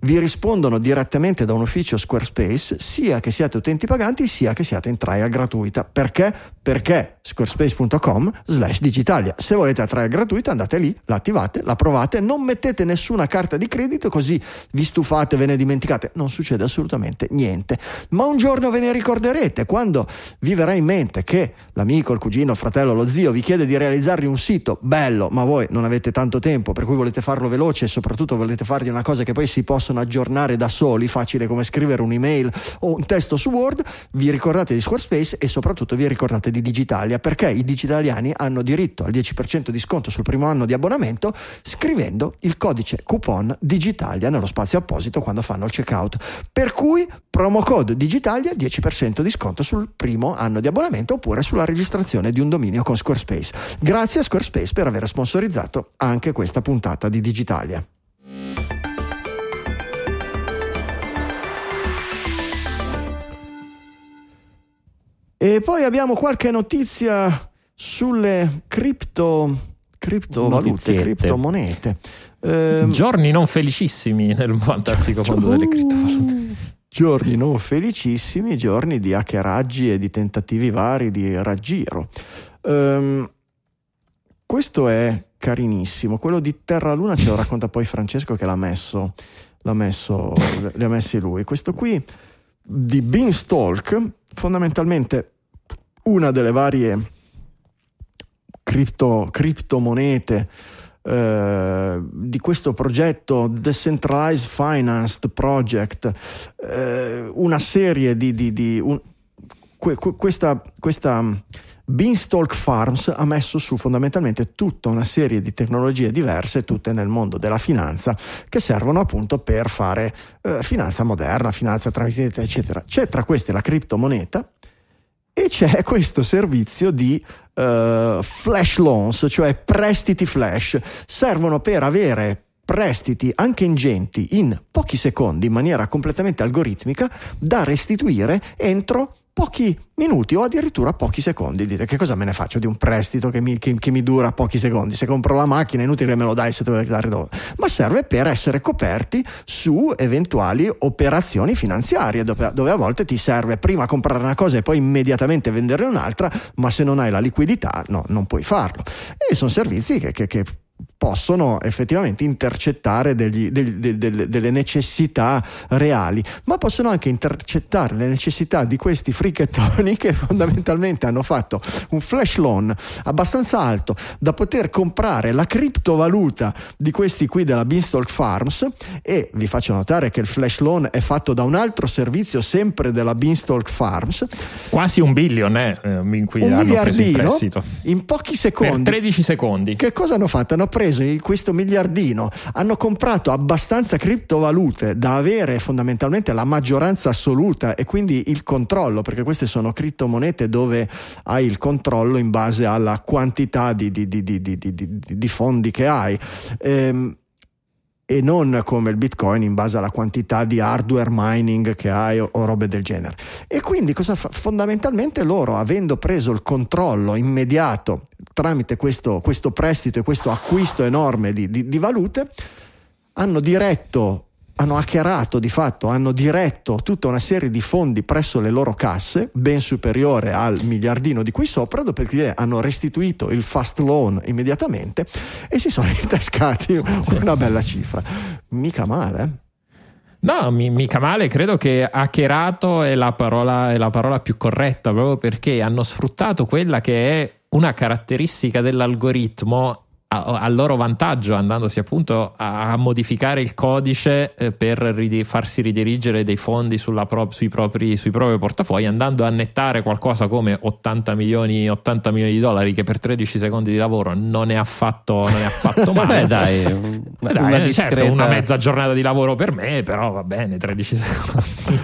vi rispondono direttamente da un ufficio Squarespace, sia che siate utenti paganti sia che siate in trial gratuita. Perché? Perché squarespace.com/digitalia. Se volete la trial gratuita andate lì, la attivate, la provate, non mettete nessuna carta di credito, così vi stufate, ve ne dimenticate, non succede assolutamente niente. Ma un giorno ve ne ricorderete, quando vi verrà in mente che l'amico, il cugino, il fratello, lo zio vi chiede di realizzargli un sito bello, ma voi non avete tanto tempo, per cui volete farlo veloce e soprattutto volete fargli una cosa che poi si possa aggiornare da soli, facile come scrivere un'email o un testo su Word. Vi ricordate di Squarespace e soprattutto vi ricordate di Digitalia, perché i digitaliani hanno diritto al 10% di sconto sul primo anno di abbonamento scrivendo il codice coupon Digitalia nello spazio apposito quando fanno il checkout. Per cui promo code Digitalia, 10% di sconto sul primo anno di abbonamento oppure sulla registrazione di un dominio con Squarespace. Grazie a Squarespace per aver sponsorizzato anche questa puntata di Digitalia. E poi abbiamo qualche notizia sulle criptovalute, criptomonete. Giorni non felicissimi nel fantastico mondo delle criptovalute. Giorni non felicissimi, giorni di hackeraggi e di tentativi vari di raggiro. Questo è carinissimo. Quello di Terra Luna ce lo racconta poi Francesco, che l'ha messo lui. Questo qui di Beanstalk, fondamentalmente una delle varie criptomonete di questo progetto Decentralized Finance Project, una serie questa Beanstalk Farms ha messo su fondamentalmente tutta una serie di tecnologie diverse, tutte nel mondo della finanza, che servono appunto per fare finanza moderna, finanza tramite eccetera. C'è tra queste la criptomoneta e c'è questo servizio di flash loans, cioè prestiti flash. Servono per avere prestiti anche ingenti in pochi secondi, in maniera completamente algoritmica, da restituire entro pochi minuti o addirittura pochi secondi. Dite, che cosa me ne faccio di un prestito che mi dura pochi secondi? Se compro la macchina è inutile che me lo dai, se devo dare dove. Ma serve per essere coperti su eventuali operazioni finanziarie, dove a volte ti serve prima comprare una cosa e poi immediatamente venderne un'altra, ma se non hai la liquidità no, non puoi farlo. E sono servizi che possono effettivamente intercettare delle necessità reali, ma possono anche intercettare le necessità di questi fricchettoni che fondamentalmente hanno fatto un flash loan abbastanza alto da poter comprare la criptovaluta di questi qui della Beanstalk Farms. E vi faccio notare che il flash loan è fatto da un altro servizio sempre della Beanstalk Farms, quasi un miliardino in pochi secondi, per 13 secondi. Che cosa hanno fatto? Hanno preso questo miliardino, hanno comprato abbastanza criptovalute da avere fondamentalmente la maggioranza assoluta e quindi il controllo, perché queste sono criptomonete dove hai il controllo in base alla quantità di fondi che hai, e non come il Bitcoin in base alla quantità di hardware mining che hai o robe del genere. E quindi cosa fa? Fondamentalmente loro, avendo preso il controllo immediato tramite questo prestito e questo acquisto enorme di valute, hanno hackerato di fatto tutta una serie di fondi presso le loro casse, ben superiore al miliardino di qui sopra, perché hanno restituito il fast loan immediatamente e si sono intascati una bella cifra. Mica male, eh? No, mica male, credo che hackerato è la parola più corretta, proprio perché hanno sfruttato quella che è una caratteristica dell'algoritmo a loro vantaggio, andandosi appunto a modificare il codice per farsi ridirigere dei fondi sui propri portafogli, andando a nettare qualcosa come 80 milioni di dollari, che per 13 secondi di lavoro non è affatto male. Vabbè, dai, certo, una mezza giornata di lavoro per me, però va bene, 13 secondi.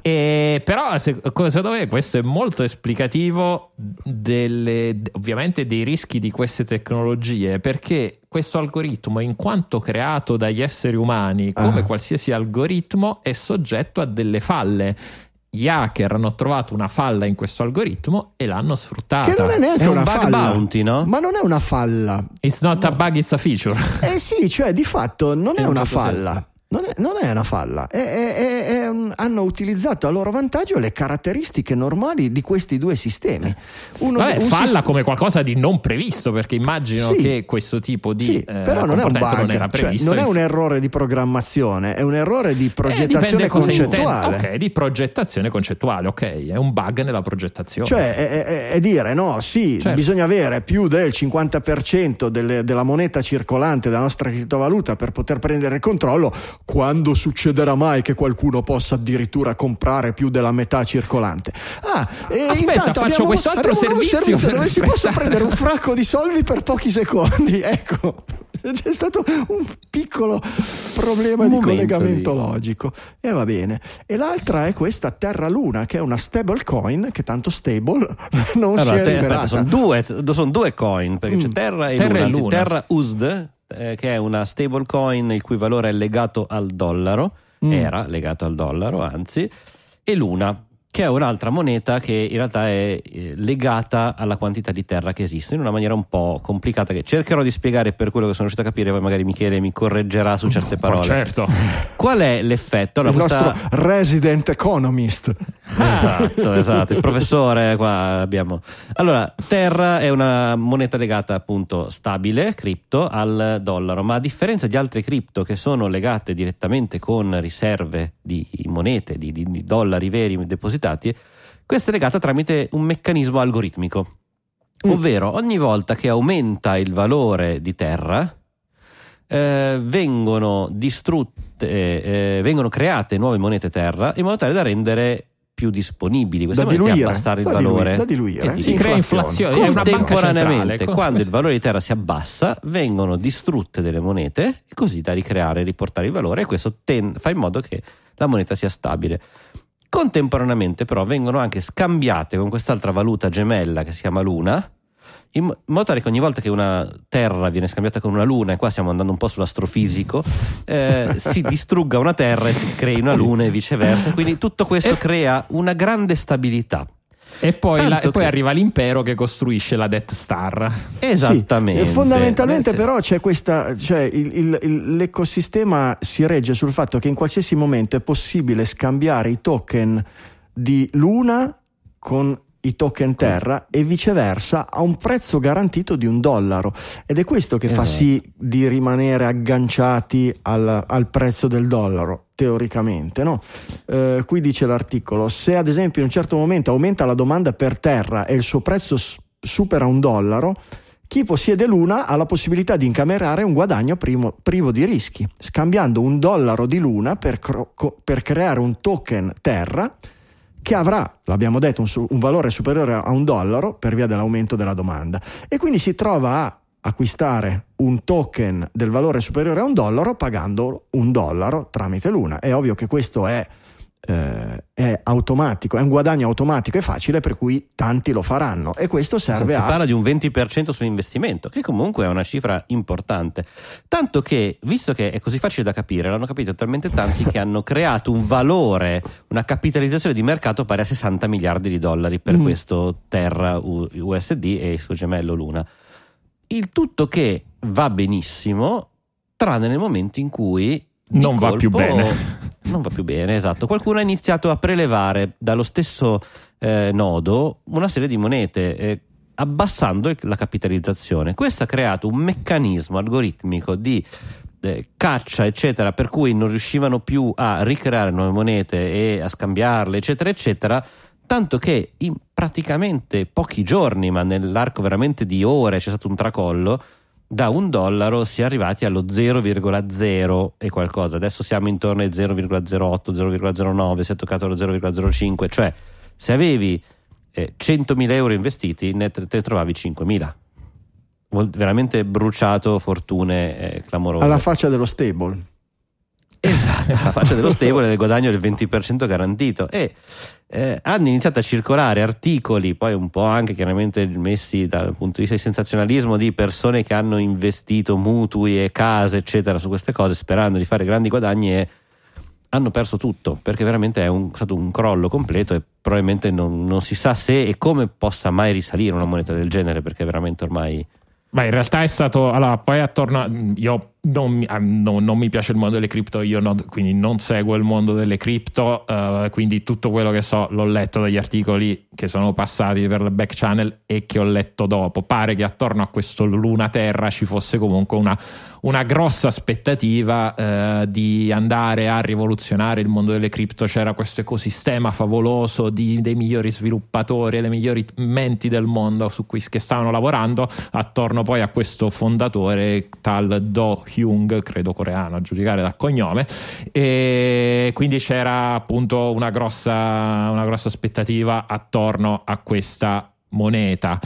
Però secondo me questo è molto esplicativo ovviamente dei rischi di queste tecnologie, perché questo algoritmo, in quanto creato dagli esseri umani, come qualsiasi algoritmo, è soggetto a delle falle. Gli hacker hanno trovato una falla in questo algoritmo e l'hanno sfruttata. Che non è neanche una bug bounty, no? Ma non è una falla. It's not a bug, it's a feature. Sì, cioè di fatto non è una falla. Hanno utilizzato a loro vantaggio le caratteristiche normali di questi due sistemi. Come qualcosa di non previsto, perché immagino che questo tipo di però non è un bug, non era previsto, cioè, non è un errore di programmazione, è un errore di progettazione concettuale. Ok, di progettazione concettuale, ok, è un bug nella progettazione. Cioè è dire no, sì, certo, bisogna avere più del 50% della moneta circolante della nostra criptovaluta per poter prendere il controllo. Quando succederà mai che qualcuno possa addirittura comprare più della metà circolante? Aspetta, faccio quest'altro servizio dove si possa prendere un fracco di soldi per pochi secondi. Ecco, c'è stato un piccolo problema di collegamento logico, e va bene. E l'altra è questa Terra Luna, che è una stable coin, che tanto stable non si è liberata. Aspetta, sono due coin, perché c'è Terra e Luna. Terra USD, che è una stablecoin il cui valore è legato al dollaro, era legato al dollaro anzi, e Luna, che è un'altra moneta che in realtà è legata alla quantità di terra che esiste, in una maniera un po' complicata, che cercherò di spiegare per quello che sono riuscito a capire, poi magari Michele mi correggerà su certe parole. Certo. Qual è l'effetto? Allora, nostro resident economist. Esatto, il professore qua abbiamo. Allora, Terra è una moneta legata appunto stabile, cripto, al dollaro, ma a differenza di altre cripto che sono legate direttamente con riserve di monete, di dollari veri depositati, questa è legata tramite un meccanismo algoritmico, ovvero ogni volta che aumenta il valore di terra vengono distrutte, vengono create nuove monete terra in modo tale da rendere più disponibili queste monete e abbassare il valore. Si crea inflazione. Contemporaneamente, quando il valore di terra si abbassa, vengono distrutte delle monete, così da ricreare e riportare il valore, e questo fa in modo che la moneta sia stabile. Contemporaneamente però vengono anche scambiate con quest'altra valuta gemella che si chiama Luna, in modo tale che ogni volta che una terra viene scambiata con una luna, e qua stiamo andando un po' sull'astrofisico, si distrugga una terra e si crei una luna e viceversa, quindi tutto questo crea una grande stabilità. E poi, arriva l'impero che costruisce la Death Star. Esattamente. Sì, fondamentalmente però c'è questa, l'ecosistema si regge sul fatto che in qualsiasi momento è possibile scambiare i token di Luna con i token Terra e viceversa a un prezzo garantito di $1, ed è questo che fa sì di rimanere agganciati al prezzo del dollaro. Teoricamente, no? Qui dice l'articolo: se ad esempio in un certo momento aumenta la domanda per terra e il suo prezzo supera $1, chi possiede Luna ha la possibilità di incamerare un guadagno privo di rischi, scambiando $1 di Luna per creare un token terra che avrà, l'abbiamo detto, un valore superiore a $1 per via dell'aumento della domanda, e quindi si trova a acquistare un token del valore superiore a $1 pagando $1 tramite Luna. È ovvio che questo è automatico, è un guadagno automatico e facile, per cui tanti lo faranno, e questo serve a... Si parla di un 20% sull'investimento, che comunque è una cifra importante, tanto che, visto che è così facile da capire, l'hanno capito talmente tanti che hanno creato un valore, una capitalizzazione di mercato pari a $60 miliardi per questo Terra USD e il suo gemello Luna. Il tutto che va benissimo, tranne nel momento in cui non va più bene. Non va più bene, esatto. Qualcuno ha iniziato a prelevare dallo stesso nodo una serie di monete, abbassando la capitalizzazione. Questo ha creato un meccanismo algoritmico di caccia, eccetera, per cui non riuscivano più a ricreare nuove monete e a scambiarle, eccetera, eccetera. Tanto che in praticamente pochi giorni, ma nell'arco veramente di ore, c'è stato un tracollo da $1 si è arrivati allo 0,0 e qualcosa, adesso siamo intorno ai 0,08, 0,09, si è toccato allo 0,05, cioè se avevi 100.000 euro investiti ne te trovavi 5.000, veramente bruciato fortune clamorose. Alla faccia dello stable. Esatto, alla faccia dello stable, del guadagno del 20% garantito. E hanno iniziato a circolare articoli, poi un po' anche chiaramente messi dal punto di vista di sensazionalismo, di persone che hanno investito mutui e case eccetera su queste cose sperando di fare grandi guadagni e hanno perso tutto, perché veramente è stato un crollo completo e probabilmente non si sa se e come possa mai risalire una moneta del genere, perché veramente ormai... Ma in realtà è stato, allora, poi attorno, io non mi piace il mondo delle cripto, quindi non seguo il mondo delle cripto, quindi tutto quello che so l'ho letto dagli articoli che sono passati per le back channel e che ho letto dopo. Pare che attorno a questo Luna Terra ci fosse comunque una grossa aspettativa di andare a rivoluzionare il mondo delle cripto, c'era questo ecosistema favoloso dei migliori sviluppatori e le migliori menti del mondo che stavano lavorando attorno poi a questo fondatore tal Do Hyung, credo coreano a giudicare dal cognome, e quindi c'era appunto una grossa aspettativa attorno a questa moneta.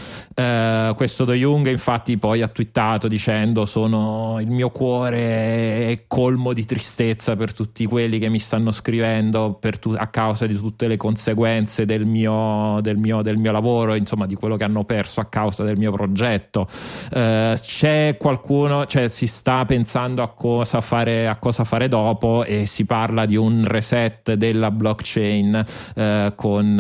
Questo Do Jung infatti poi ha twittato dicendo: il mio cuore è colmo di tristezza per tutti quelli che mi stanno scrivendo a causa di tutte le conseguenze del mio lavoro, insomma di quello che hanno perso a causa del mio progetto. C'è qualcuno, cioè si sta pensando a cosa fare dopo, e si parla di un reset della blockchain con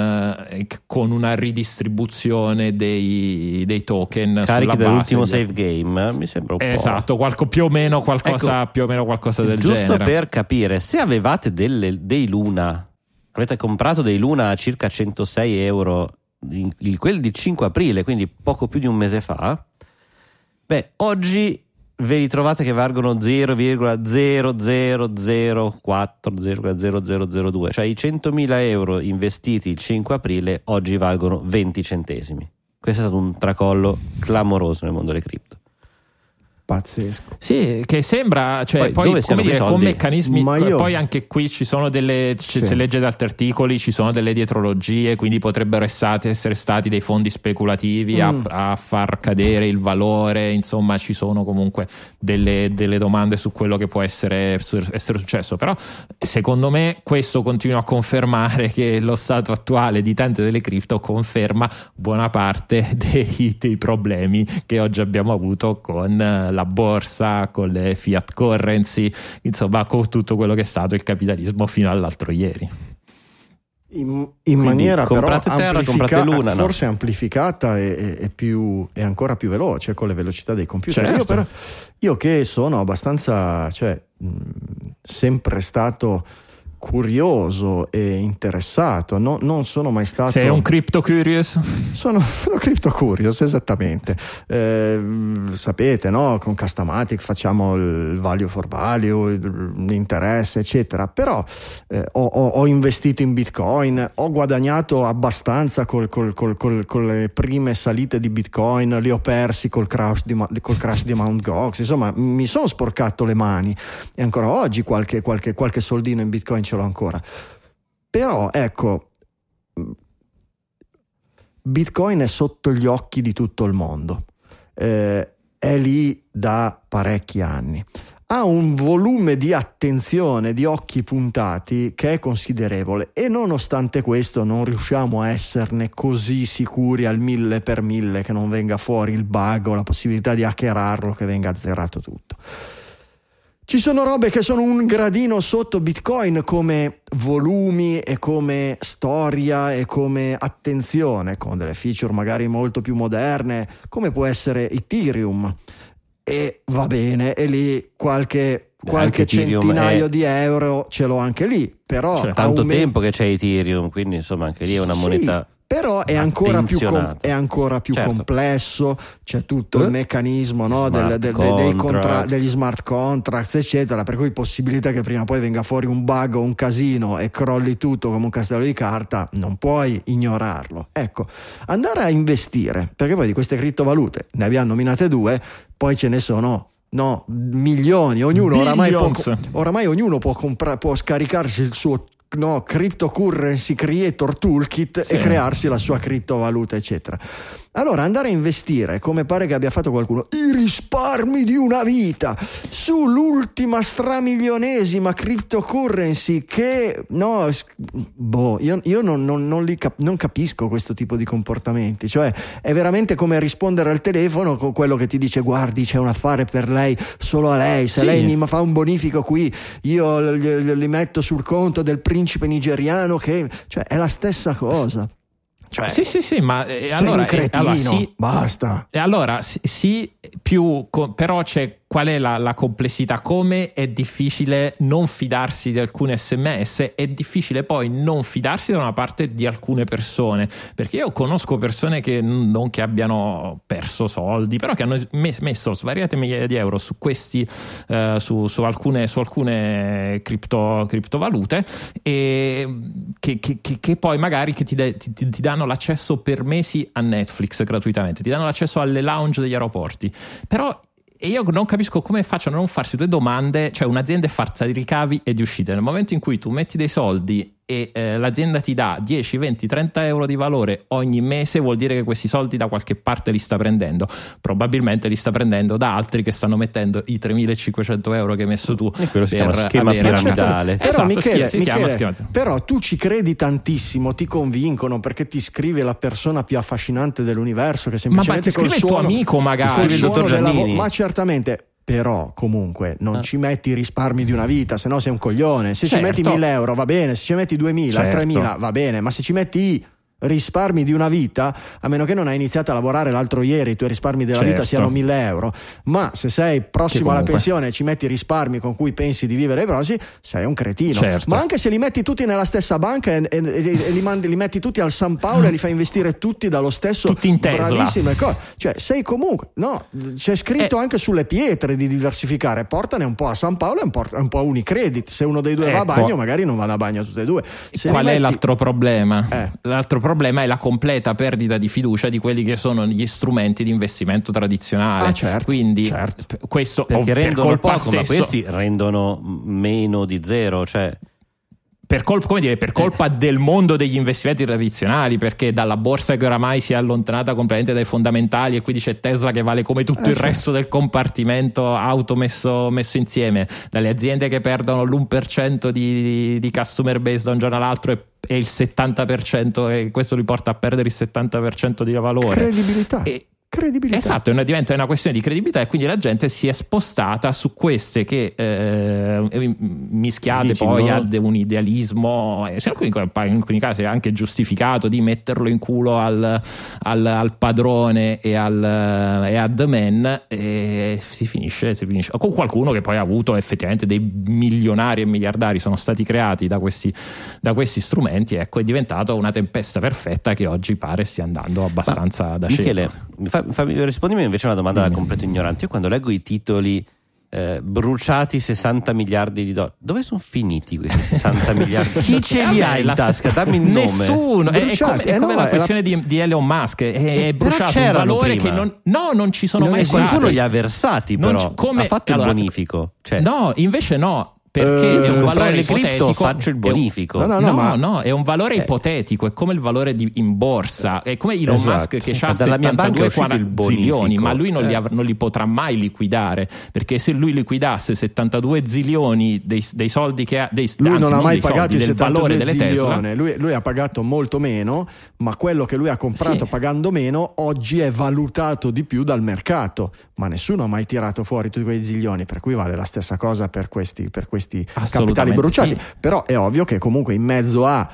una ridistribuzione dei token, carichi dall'ultimo save game, mi sembra un po'. Esatto, più o meno qualcosa del giusto genere. Giusto per capire, se avevate dei Luna, avete comprato dei Luna a circa 106 euro, quel di 5 aprile, quindi poco più di un mese fa, beh, oggi ve li trovate che valgono 0,0004,0002, cioè i 100.000 euro investiti il 5 aprile oggi valgono 20 centesimi. Questo è stato un tracollo clamoroso nel mondo delle cripto. Pazzesco. Sì, che sembra, cioè poi come dire, con meccanismi, poi anche qui ci sono delle, sì, se legge da altri articoli ci sono delle dietrologie, quindi potrebbero essere stati dei fondi speculativi a far cadere il valore, insomma ci sono comunque delle domande su quello che può essere successo, però secondo me questo continua a confermare che lo stato attuale di tante delle cripto conferma buona parte dei problemi che oggi abbiamo avuto con la borsa, con le fiat currency, insomma con tutto quello che è stato il capitalismo fino all'altro ieri. In maniera però Terra, Luna, forse no? Amplificata e ancora più veloce, con le velocità dei computer. Certo. Io che sono abbastanza, sempre stato curioso e interessato, non sono mai stato... Sei un crypto curious? Sono crypto curious, esattamente. Sapete, no? Con Customatic facciamo il value for value, l'interesse eccetera, però ho investito in Bitcoin, ho guadagnato abbastanza con le prime salite di Bitcoin, li ho persi col crash di Mt. Gox, insomma mi sono sporcato le mani e ancora oggi qualche soldino in Bitcoin ce l'ho ancora, però ecco, Bitcoin è sotto gli occhi di tutto il mondo, è lì da parecchi anni, ha un volume di attenzione, di occhi puntati che è considerevole, e nonostante questo non riusciamo a esserne così sicuri al 1000% che non venga fuori il bug o la possibilità di hackerarlo, che venga azzerato tutto. Ci sono robe che sono un gradino sotto Bitcoin come volumi e come storia e come attenzione, con delle feature magari molto più moderne, come può essere Ethereum. E va bene, e lì qualche centinaio di euro ce l'ho anche lì. Però tanto tempo che c'è Ethereum, quindi insomma anche lì è una moneta... Però è ancora più certo. complesso, c'è tutto il meccanismo, no, degli smart contracts eccetera, per cui la possibilità che prima o poi venga fuori un bug o un casino e crolli tutto come un castello di carta non puoi ignorarlo. Ecco, andare a investire, perché poi di queste criptovalute ne abbiamo nominate due, poi ce ne sono milioni, ognuno ognuno può scaricarsi il suo cryptocurrency creator toolkit e crearsi la sua criptovaluta eccetera. Allora andare a investire, come pare che abbia fatto qualcuno, i risparmi di una vita sull'ultima stramilionesima cryptocurrency che io non capisco questo tipo di comportamenti. Cioè è veramente come rispondere al telefono con quello che ti dice: guardi, c'è un affare per lei, solo a lei, se lei mi fa un bonifico qui io li metto sul conto del principe nigeriano che... Cioè è la stessa cosa. Cioè, sì, ma allora, basta. E allora però c'è, qual è la complessità? Come è difficile non fidarsi di alcune SMS, è difficile poi non fidarsi da una parte di alcune persone, perché io conosco persone che non che abbiano perso soldi, però che hanno messo svariate migliaia di euro su questi su alcune criptovalute e che poi magari che ti danno l'accesso per mesi a Netflix gratuitamente, ti danno l'accesso alle lounge degli aeroporti, però... E io non capisco come facciano a non farsi due domande, cioè un'azienda è fatta di ricavi e di uscite. Nel momento in cui tu metti dei soldi e l'azienda ti dà 10, 20, 30 euro di valore ogni mese, vuol dire che questi soldi da qualche parte li sta prendendo, probabilmente li sta prendendo da altri che stanno mettendo i 3.500 euro che hai messo tu. E quello si chiama schema piramidale. Però tu ci credi tantissimo, ti convincono perché ti scrive la persona più affascinante dell'universo, che semplicemente ma ti scrive il tuo amico, magari il dottor Giannini, ma certamente. Però comunque non ci metti i risparmi di una vita, se no sei un coglione. Se ci metti 1.000 euro va bene, se ci metti 2.000, 3.000 va bene, ma se ci metti i risparmi di una vita, a meno che non hai iniziato a lavorare l'altro ieri, i tuoi risparmi della vita siano 1.000 euro, ma se sei prossimo alla pensione e ci metti i risparmi con cui pensi di vivere i prossimi, sei un cretino. Ma anche se li metti tutti nella stessa banca e li metti tutti al San Paolo e li fai investire tutti dallo stesso, tutti in Tesla, bravissime cose, cioè sei comunque c'è scritto anche sulle pietre di diversificare, portane un po' a San Paolo e un po' a Unicredit, se uno dei due va a bagno magari non vanno a bagno tutte e due. Qual è l'altro problema? L'altro problema è la completa perdita di fiducia di quelli che sono gli strumenti di investimento tradizionale. Quindi questo perché rendono poco, ma questi rendono meno di zero, cioè per colpa del mondo degli investimenti tradizionali, perché dalla borsa che oramai si è allontanata completamente dai fondamentali, e qui c'è Tesla che vale come tutto il resto del compartimento auto messo insieme, dalle aziende che perdono l'1% di customer base da un giorno all'altro e il 70%, e questo li porta a perdere il 70% di valore, credibilità. Esatto, diventa una questione di credibilità, e quindi la gente si è spostata su queste che mischiate poi ad un idealismo, in alcuni casi è anche giustificato, di metterlo in culo al padrone e a The Man, e si finisce con qualcuno che poi ha avuto effettivamente dei milionari e miliardari sono stati creati da questi strumenti. Ecco, è diventata una tempesta perfetta che oggi pare stia andando abbastanza da scena. Rispondimi invece una domanda da completo ignorante. Io quando leggo i titoli bruciati 60 miliardi di dollari, dove sono finiti questi 60 miliardi? Chi ce li ha in tasca? Dammi il nome. Nessuno. È come la questione di Elon Musk, è bruciato un valore prima. Che non ci sono mai stati. Nessuno li ha versati, però ha fatto il bonifico, perché è un valore ipotetico. Faccio il bonifico. È un valore ipotetico, è come il valore in borsa, è come Elon Musk che ha 72 zilioni, ma lui non li potrà mai liquidare, perché se lui liquidasse 72 zilioni dei soldi che ha, del valore delle Tesla, lui ha pagato molto meno, ma quello che lui ha comprato pagando meno oggi è valutato di più dal mercato, ma nessuno ha mai tirato fuori tutti quei zilioni, per cui vale la stessa cosa per questi capitali bruciati. Però è ovvio che comunque in mezzo a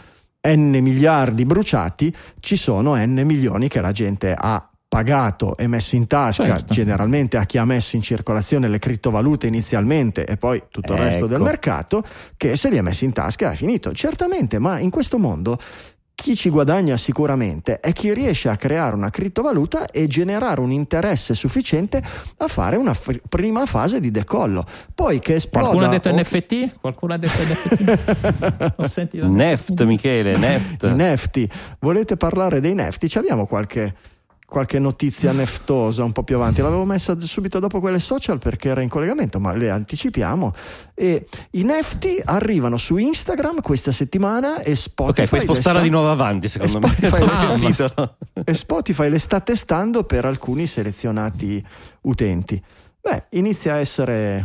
n miliardi bruciati ci sono n milioni che la gente ha pagato e messo in tasca, generalmente a chi ha messo in circolazione le criptovalute inizialmente e poi tutto il resto del mercato, che se li ha messi in tasca è finito. Certamente, ma in questo mondo Chi ci guadagna sicuramente è chi riesce a creare una criptovaluta e generare un interesse sufficiente a fare una prima fase di decollo. Poi che esploda. Qualcuno ha detto NFT? Qualcuno ha detto NFT? Ho sentito Neft, Michele, Neft. Nefti. Volete parlare dei Nefti? Ci abbiamo qualche notizia neftosa un po' più avanti, l'avevo messa subito dopo quelle social perché era in collegamento, ma le anticipiamo. E i nefti arrivano su Instagram questa settimana e Spotify. Ok, puoi spostarla di nuovo avanti, secondo me. E Spotify le sta testando per alcuni selezionati utenti. Beh,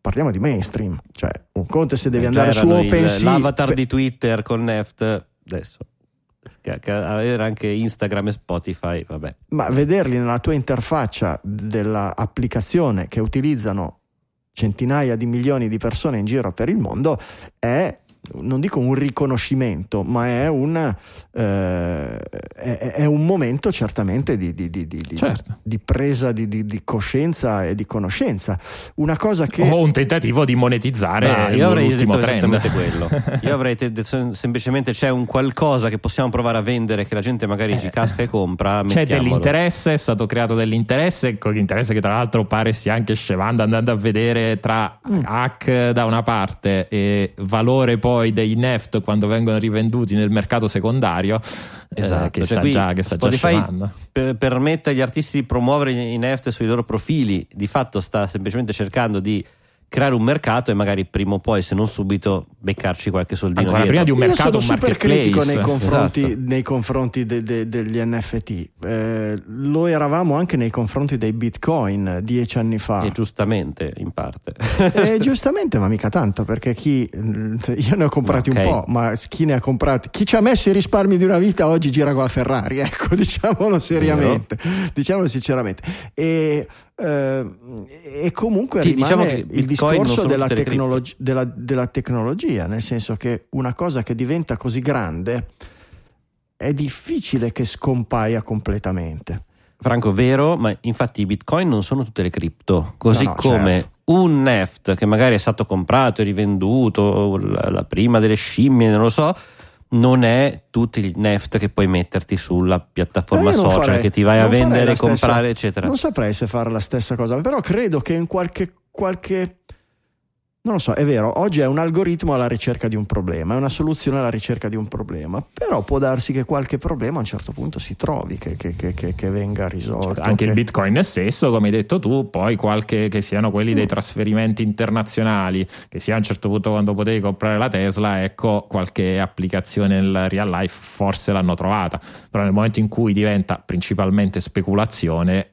parliamo di mainstream, cioè un conto è se devi andare su OpenSea. L'avatar di Twitter con Neft adesso. Che avere anche Instagram e Spotify, vabbè. Ma vederli nella tua interfaccia dell'applicazione che utilizzano centinaia di milioni di persone in giro per il mondo è, non dico un riconoscimento, ma è un momento certamente certo. Di presa di coscienza e di conoscenza, una cosa che un tentativo di monetizzare. Io avrei detto esattamente quello. Io avrei detto semplicemente c'è un qualcosa che possiamo provare a vendere che la gente magari ci casca e compra, mettiamolo. C'è dell'interesse, è stato creato dell'interesse, con l'interesse che tra l'altro pare sia anche scevando, andando a vedere tra hack da una parte e valore poi dei NFT quando vengono rivenduti nel mercato secondario. Esatto, che cioè sta Spotify già permette agli artisti di promuovere i NFT sui loro profili, di fatto sta semplicemente cercando di creare un mercato e magari prima o poi, se non subito, beccarci qualche soldino ancora dietro. Prima di un mercato, io sono super critico nei confronti degli NFT, lo eravamo anche nei confronti dei Bitcoin 10 anni fa, e giustamente in parte giustamente, ma mica tanto, perché io ne ho comprati un po', ma chi ci ha messo i risparmi di una vita oggi gira con la Ferrari, ecco, diciamolo seriamente, diciamolo sinceramente. E comunque rimane il discorso della tecnologia, nel senso che una cosa che diventa così grande è difficile che scompaia completamente. Franco, vero, ma infatti i Bitcoin non sono tutte le cripto, così come certo. Un NFT che magari è stato comprato e rivenduto, la prima delle scimmie, non lo so, non è tutti gli NFT che puoi metterti sulla piattaforma social che ti vai a vendere, comprare, eccetera. Non saprei se fare la stessa cosa, però credo che in qualche non lo so, è vero, oggi è un algoritmo alla ricerca di un problema, è una soluzione alla ricerca di un problema, però può darsi che qualche problema a un certo punto si trovi, che venga risolto. Certo, anche il Bitcoin stesso, come hai detto tu, poi che siano quelli dei trasferimenti internazionali, che sia a un certo punto quando potevi comprare la Tesla, ecco, qualche applicazione nel real life forse l'hanno trovata, però nel momento in cui diventa principalmente speculazione...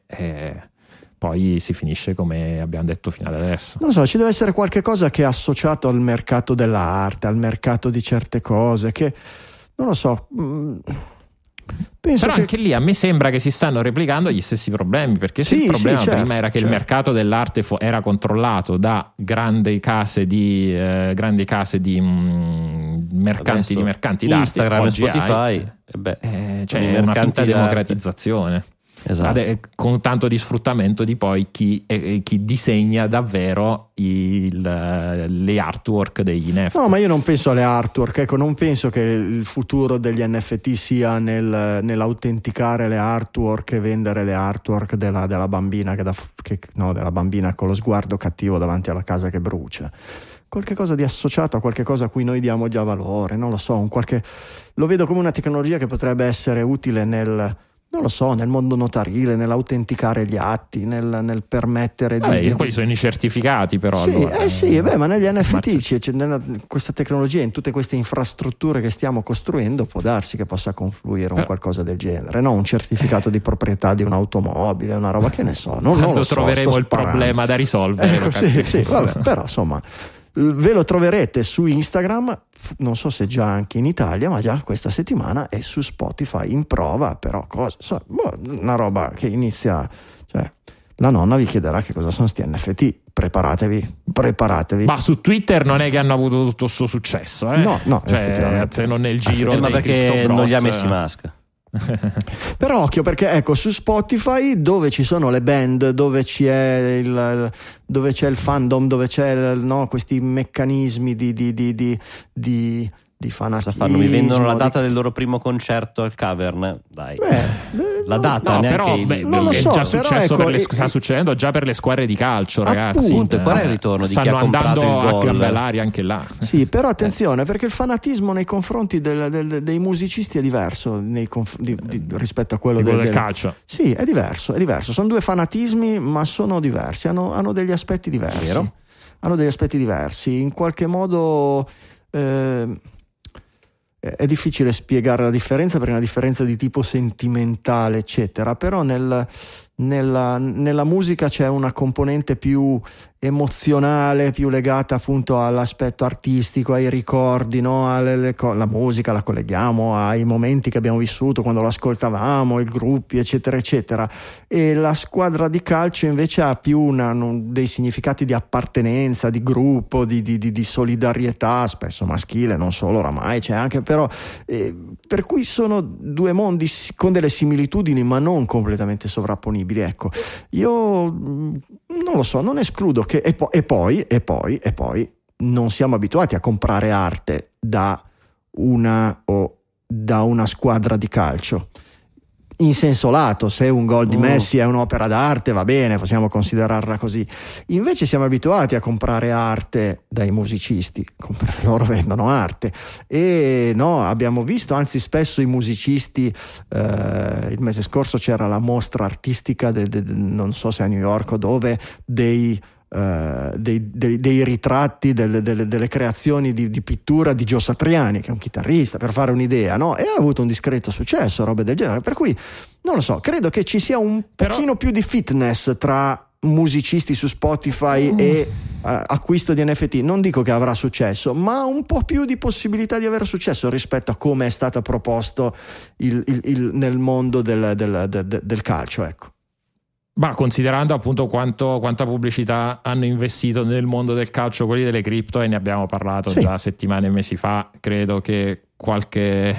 Poi si finisce come abbiamo detto fino ad adesso. Non so, ci deve essere qualche cosa che è associato al mercato dell'arte, al mercato di certe cose, che non lo so. Però anche lì a me sembra che si stanno replicando gli stessi problemi, perché se il problema prima era che il mercato dell'arte era controllato da grandi case di mercanti. Adesso, di mercanti d'arte, Instagram e Spotify, è una finta democratizzazione. Esatto. Con tanto di sfruttamento di poi chi disegna davvero le artwork degli NFT. No, ma io non penso alle artwork, ecco, non penso che il futuro degli NFT sia nell'autenticare le artwork e vendere le artwork della bambina della bambina con lo sguardo cattivo davanti alla casa che brucia. Qualche cosa di associato a qualche cosa a cui noi diamo già valore, non lo so, lo vedo come una tecnologia che potrebbe essere utile nel mondo notarile, nell'autenticare gli atti, nel permettere di... Quelli sono i certificati, però. Sì, allora. Ma negli NFT, questa tecnologia, in tutte queste infrastrutture che stiamo costruendo, può darsi che possa confluire un qualcosa del genere, no? Un certificato di proprietà di un'automobile, una roba che ne so. Non lo so, troveremo il problema da risolvere. Ecco, però insomma... Ve lo troverete su Instagram, non so se già anche in Italia, ma già questa settimana è su Spotify in prova, però una roba che inizia, cioè la nonna vi chiederà che cosa sono sti NFT, preparatevi. Ma su Twitter non è che hanno avuto tutto questo successo, No, cioè, effettivamente non nel giro, ma perché non li ha messi Musk. Però occhio, perché ecco, su Spotify, dove ci sono le band, dove c'è il fandom, dove c'è questi meccanismi di di fanatismo. Mi vendono la data del loro primo concerto al Cavern, dai. La data, no, neanche però, non lo so, è già successo, ecco, sta succedendo già per le squadre di calcio, ragazzi. Appunto, qual è il ritorno di chi ha comprato il gol? Stanno andando a bell'aria anche là. Sì, però attenzione, perché il fanatismo nei confronti dei musicisti è diverso rispetto a quello del calcio. Sì, è diverso. Sono due fanatismi, ma sono diversi, hanno degli aspetti diversi. Vero? Hanno degli aspetti diversi, in qualche modo è difficile spiegare la differenza, perché è una differenza di tipo sentimentale, eccetera, però nella musica c'è una componente più emozionale, più legata appunto all'aspetto artistico, ai ricordi, no? La musica la colleghiamo ai momenti che abbiamo vissuto quando l'ascoltavamo, i gruppi, eccetera, eccetera. E la squadra di calcio invece ha più dei significati di appartenenza, di gruppo, di solidarietà, spesso maschile, non solo, oramai c'è anche, però. Per cui sono due mondi con delle similitudini, ma non completamente sovrapponibili. Ecco, io non lo so, non escludo. E poi non siamo abituati a comprare arte da una squadra di calcio in senso lato. Se un gol di Messi è un'opera d'arte, va bene, possiamo considerarla così. Invece siamo abituati a comprare arte dai musicisti, loro vendono arte, e no, abbiamo visto, anzi spesso i musicisti, il mese scorso c'era la mostra artistica non so se a New York o dove, dei ritratti, delle creazioni di pittura di Gio Satriani, che è un chitarrista, per fare un'idea, no? E ha avuto un discreto successo, robe del genere, per cui non lo so, credo che ci sia un pochino più di fitness tra musicisti su Spotify e acquisto di NFT. Non dico che avrà successo, ma un po' più di possibilità di avere successo rispetto a come è stato proposto nel mondo del calcio, ecco. Ma considerando appunto quanta pubblicità hanno investito nel mondo del calcio quelli delle cripto, e ne abbiamo parlato già settimane e mesi fa, credo che qualche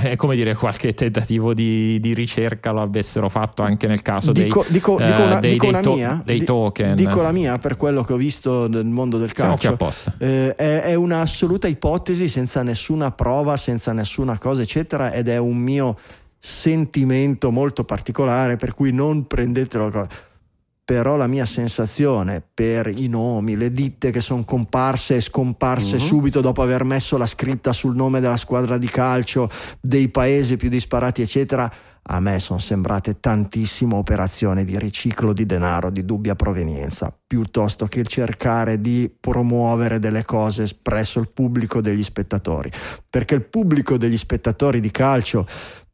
tentativo di ricerca lo avessero fatto anche nel caso dei token. Dico la mia, per quello che ho visto nel mondo del calcio, è un'assoluta ipotesi, senza nessuna prova, senza nessuna cosa, eccetera, ed è un mio sentimento molto particolare, per cui non prendetelo. Però la mia sensazione per i nomi, le ditte che sono comparse e scomparse subito dopo aver messo la scritta sul nome della squadra di calcio, dei paesi più disparati, eccetera, a me sono sembrate tantissime operazioni di riciclo di denaro di dubbia provenienza, piuttosto che il cercare di promuovere delle cose presso il pubblico degli spettatori, perché il pubblico degli spettatori di calcio,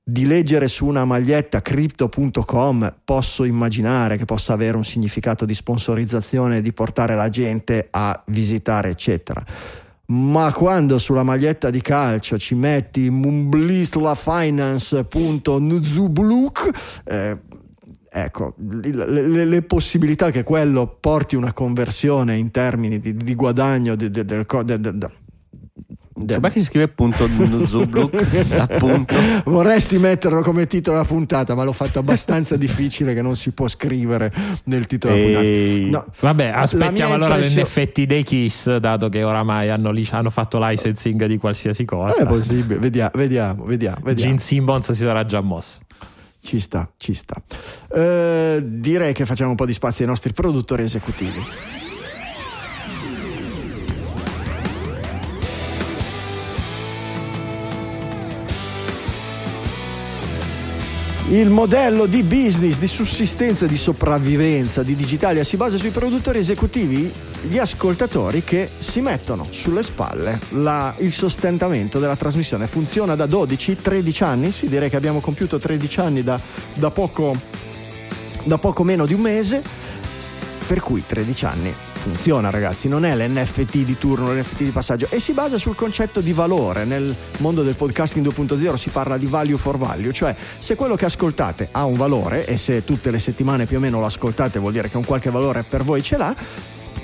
di leggere su una maglietta crypto.com, posso immaginare che possa avere un significato di sponsorizzazione, di portare la gente a visitare, eccetera. Ma quando sulla maglietta di calcio ci metti mumblislafinance.nzubluk, ecco, le possibilità che quello porti una conversione in termini di guadagno Com'è che si scrive punto Zubluk? Appunto, vorresti metterlo come titolo alla puntata, ma l'ho fatto abbastanza difficile che non si può scrivere nel titolo della puntata. No, vabbè, aspettiamo allora l'NFT dei Kiss, dato che oramai hanno fatto licensing di qualsiasi cosa. È possibile, vediamo. Gene Simmons si sarà già mosso. Ci sta. Direi che facciamo un po' di spazio ai nostri produttori esecutivi. Il modello di business, di sussistenza, di sopravvivenza di Digitalia si basa sui produttori esecutivi, gli ascoltatori che si mettono sulle spalle il sostentamento della trasmissione. Funziona da 12-13 anni, sì, direi che abbiamo compiuto 13 anni da poco meno di un mese, per cui 13 anni. Funziona, ragazzi, non è l'NFT di turno, l'NFT di passaggio, e si basa sul concetto di valore. Nel mondo del podcasting 2.0 si parla di value for value, cioè se quello che ascoltate ha un valore, e se tutte le settimane più o meno lo ascoltate vuol dire che un qualche valore per voi ce l'ha,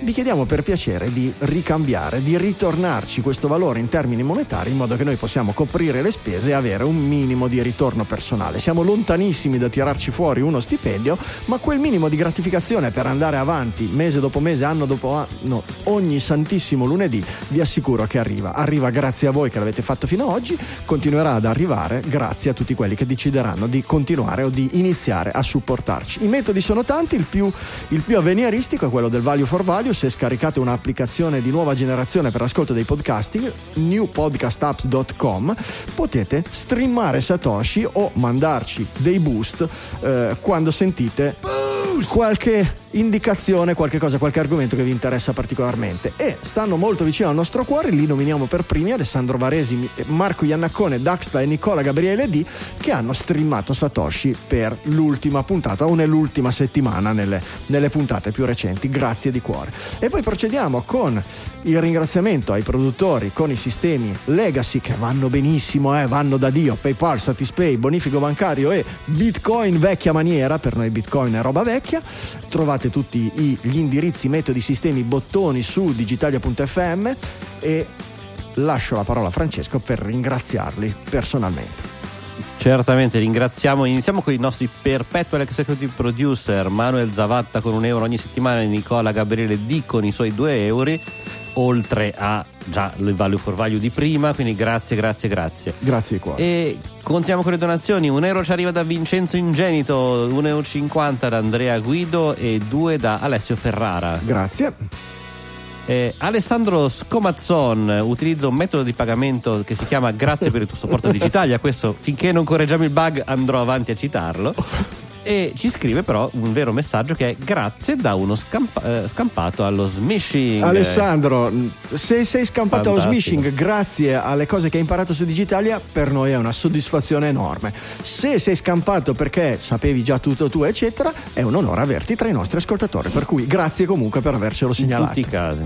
vi chiediamo per piacere di ricambiare, di ritornarci questo valore in termini monetari, in modo che noi possiamo coprire le spese e avere un minimo di ritorno personale. Siamo lontanissimi da tirarci fuori uno stipendio, ma quel minimo di gratificazione per andare avanti mese dopo mese, anno dopo anno, ogni santissimo lunedì, vi assicuro che arriva grazie a voi che l'avete fatto fino ad oggi, continuerà ad arrivare grazie a tutti quelli che decideranno di continuare o di iniziare a supportarci. I metodi sono tanti, il più avveniristico è quello del value for value. Se scaricate un'applicazione di nuova generazione per ascolto dei podcasting, newpodcastapps.com, potete streamare satoshi o mandarci dei boost quando sentite boost! Qualche indicazione, qualche cosa, qualche argomento che vi interessa particolarmente. E stanno molto vicino al nostro cuore, li nominiamo per primi Alessandro Varesi, Marco Iannaccone, Daxta e Nicola Gabriele D, che hanno streamato satoshi per l'ultima puntata o nell'ultima settimana nelle puntate più recenti. Grazie di cuore. E poi procediamo con il ringraziamento ai produttori con i sistemi legacy che vanno benissimo, vanno da Dio: PayPal, Satispay, bonifico bancario e Bitcoin vecchia maniera. Per noi Bitcoin è roba vecchia. Trovate tutti gli indirizzi, metodi, sistemi, bottoni su digitalia.fm e lascio la parola a Francesco per ringraziarli personalmente. Certamente, ringraziamo, iniziamo con i nostri perpetual executive producer Manuel Zavatta con €1 ogni settimana e Nicola Gabriele D con i suoi €2, oltre a già il value for value di prima, quindi grazie. Grazie di cuore. E contiamo con le donazioni: €1 ci arriva da Vincenzo Ingenito, €1,50 da Andrea Guido e €2 da Alessio Ferrara. Grazie. Alessandro Scomazzon: utilizzo un metodo di pagamento che si chiama grazie per il tuo supporto a Digitalia. Questo, finché non correggiamo il bug, andrò avanti a citarlo. E ci scrive però un vero messaggio che è: grazie da uno scampato allo smishing. Alessandro, se sei scampato fantastico allo smishing grazie alle cose che hai imparato su Digitalia, per noi è una soddisfazione enorme. Se sei scampato perché sapevi già tutto tu eccetera, è un onore averti tra i nostri ascoltatori, per cui grazie comunque per avercelo segnalato. In tutti i casi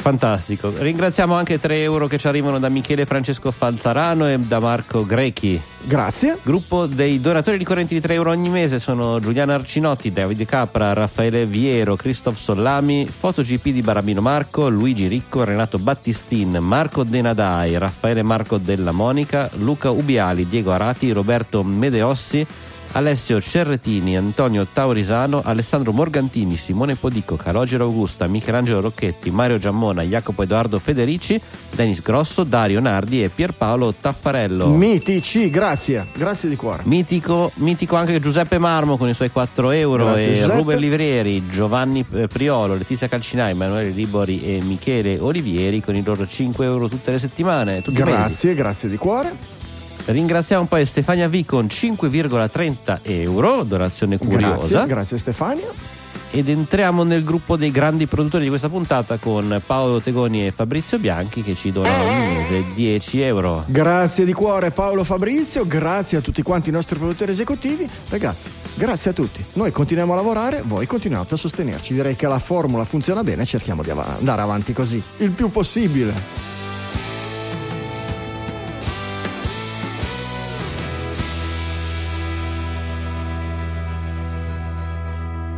fantastico. Ringraziamo anche €3 che ci arrivano da Michele Francesco Falzarano e da Marco Grechi. Grazie. Gruppo dei donatori ricorrenti di €3 ogni mese sono Giuliano Arcinotti, Davide Capra, Raffaele Viero, Christoph Sollami, FotoGP di Barabino Marco, Luigi Ricco, Renato Battistin, Marco Denadai, Raffaele Marco Della Monica, Luca Ubiali, Diego Arati, Roberto Medeossi, Alessio Cerretini, Antonio Taurisano, Alessandro Morgantini, Simone Podico, Calogero Augusta, Michelangelo Rocchetti, Mario Giammona, Jacopo Edoardo Federici, Denis Grosso, Dario Nardi e Pierpaolo Taffarello. Mitici, grazie di cuore. Mitico anche Giuseppe Marmo con i suoi €4, grazie, e Giuseppe. Ruben Livrieri, Giovanni Priolo, Letizia Calcinai, Emanuele Libori e Michele Olivieri con i loro €5 tutte le settimane, tutti grazie, i mesi. Grazie di cuore. Ringraziamo poi Stefania V con €5,30, donazione curiosa. Grazie Stefania. Ed entriamo nel gruppo dei grandi produttori di questa puntata con Paolo Tegoni e Fabrizio Bianchi che ci donano ogni mese €10. Grazie di cuore Paolo, Fabrizio, grazie a tutti quanti i nostri produttori esecutivi. Ragazzi, grazie a tutti. Noi continuiamo a lavorare, voi continuate a sostenerci. Direi che la formula funziona bene, cerchiamo di andare avanti così il più possibile.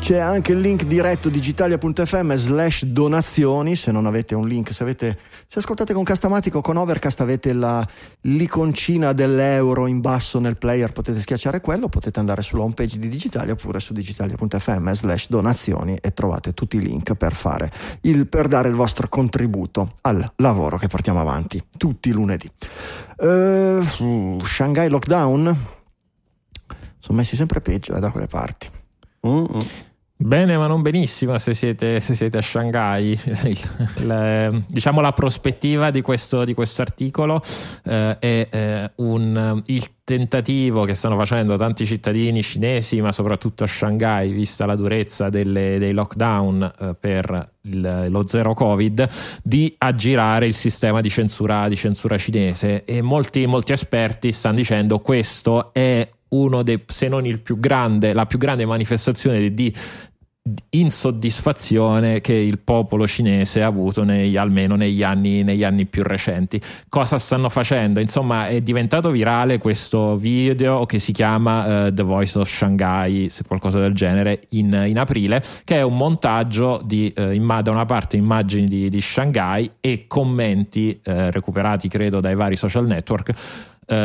C'è anche il link diretto digitalia.fm/donazioni, se non avete un link, se ascoltate con Castamatico o con Overcast avete l'iconcina dell'euro in basso nel player, potete schiacciare quello, potete andare sulla home page di Digitalia oppure su digitalia.fm/donazioni e trovate tutti i link per dare il vostro contributo al lavoro che portiamo avanti tutti i lunedì. Shanghai lockdown, sono messi sempre peggio da quelle parti. Bene, ma non benissimo se siete a Shanghai. Diciamo la prospettiva di questo articolo è il tentativo che stanno facendo tanti cittadini cinesi, ma soprattutto a Shanghai, vista la durezza dei lockdown per lo zero covid, di aggirare il sistema di censura cinese. E molti esperti stanno dicendo questo è uno dei, se non il più grande, la più grande manifestazione di insoddisfazione che il popolo cinese ha avuto almeno negli anni più recenti. Cosa stanno facendo? Insomma, è diventato virale questo video che si chiama The Voice of Shanghai, se qualcosa del genere, in aprile, che è un montaggio di da una parte immagini di Shanghai e commenti recuperati credo dai vari social network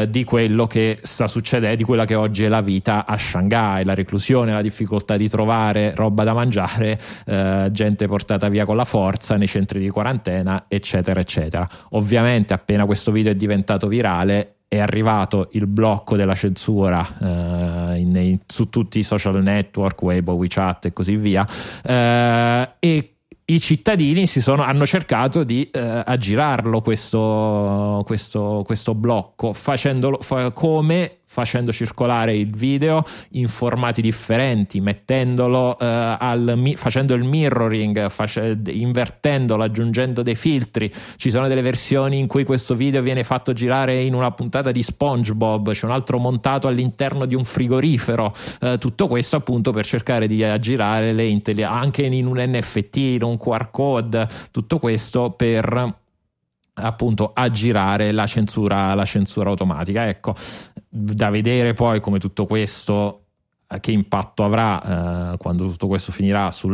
di quello che sta succedendo, di quella che oggi è la vita a Shanghai, la reclusione, la difficoltà di trovare roba da mangiare, gente portata via con la forza nei centri di quarantena, eccetera eccetera. Ovviamente appena questo video è diventato virale è arrivato il blocco della censura su tutti i social network, Weibo, WeChat e così via, e i cittadini hanno cercato di aggirarlo questo blocco, facendo circolare il video in formati differenti, mettendolo facendo il mirroring, invertendolo, aggiungendo dei filtri. Ci sono delle versioni in cui questo video viene fatto girare in una puntata di SpongeBob, c'è un altro montato all'interno di un frigorifero, tutto questo appunto per cercare di aggirare le anche in un NFT, in un QR code, tutto questo per appunto aggirare la censura automatica. Ecco, da vedere poi come tutto questo, che impatto avrà quando tutto questo finirà su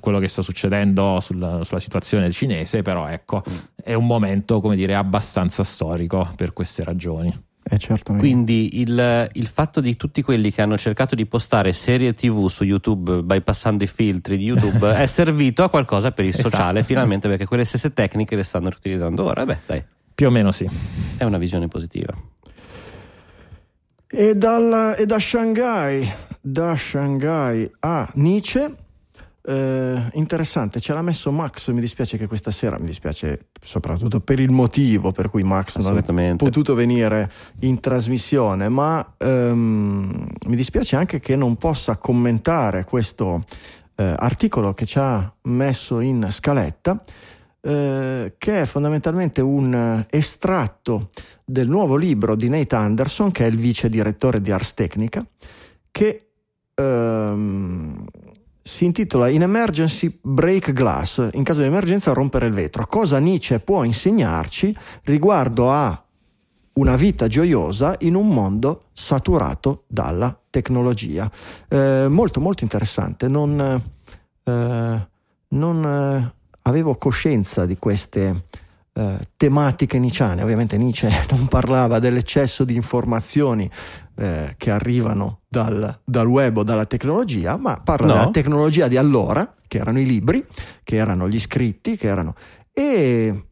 quello che sta succedendo sulla situazione cinese, però ecco, è un momento, come dire, abbastanza storico per queste ragioni. Quindi il fatto di tutti quelli che hanno cercato di postare serie TV su YouTube bypassando i filtri di YouTube è servito a qualcosa per il sociale, esatto, finalmente, perché quelle stesse tecniche le stanno utilizzando ora. Beh, dai, più o meno sì, è una visione positiva. E da Shanghai a Nietzsche, interessante, ce l'ha messo Max. Mi dispiace che questa sera, soprattutto per il motivo per cui Max non è potuto venire in trasmissione, ma mi dispiace anche che non possa commentare questo articolo che ci ha messo in scaletta, che è fondamentalmente un estratto del nuovo libro di Nate Anderson, che è il vice direttore di Ars Technica, che si intitola In Emergency Break Glass, in caso di emergenza rompere il vetro, cosa Nietzsche può insegnarci riguardo a una vita gioiosa in un mondo saturato dalla tecnologia. Molto molto interessante, non avevo coscienza di queste tematiche nietzschiane. Ovviamente Nietzsche non parlava dell'eccesso di informazioni che arrivano dal web o dalla tecnologia, ma parla della tecnologia di allora, che erano i libri, che erano gli scritti, e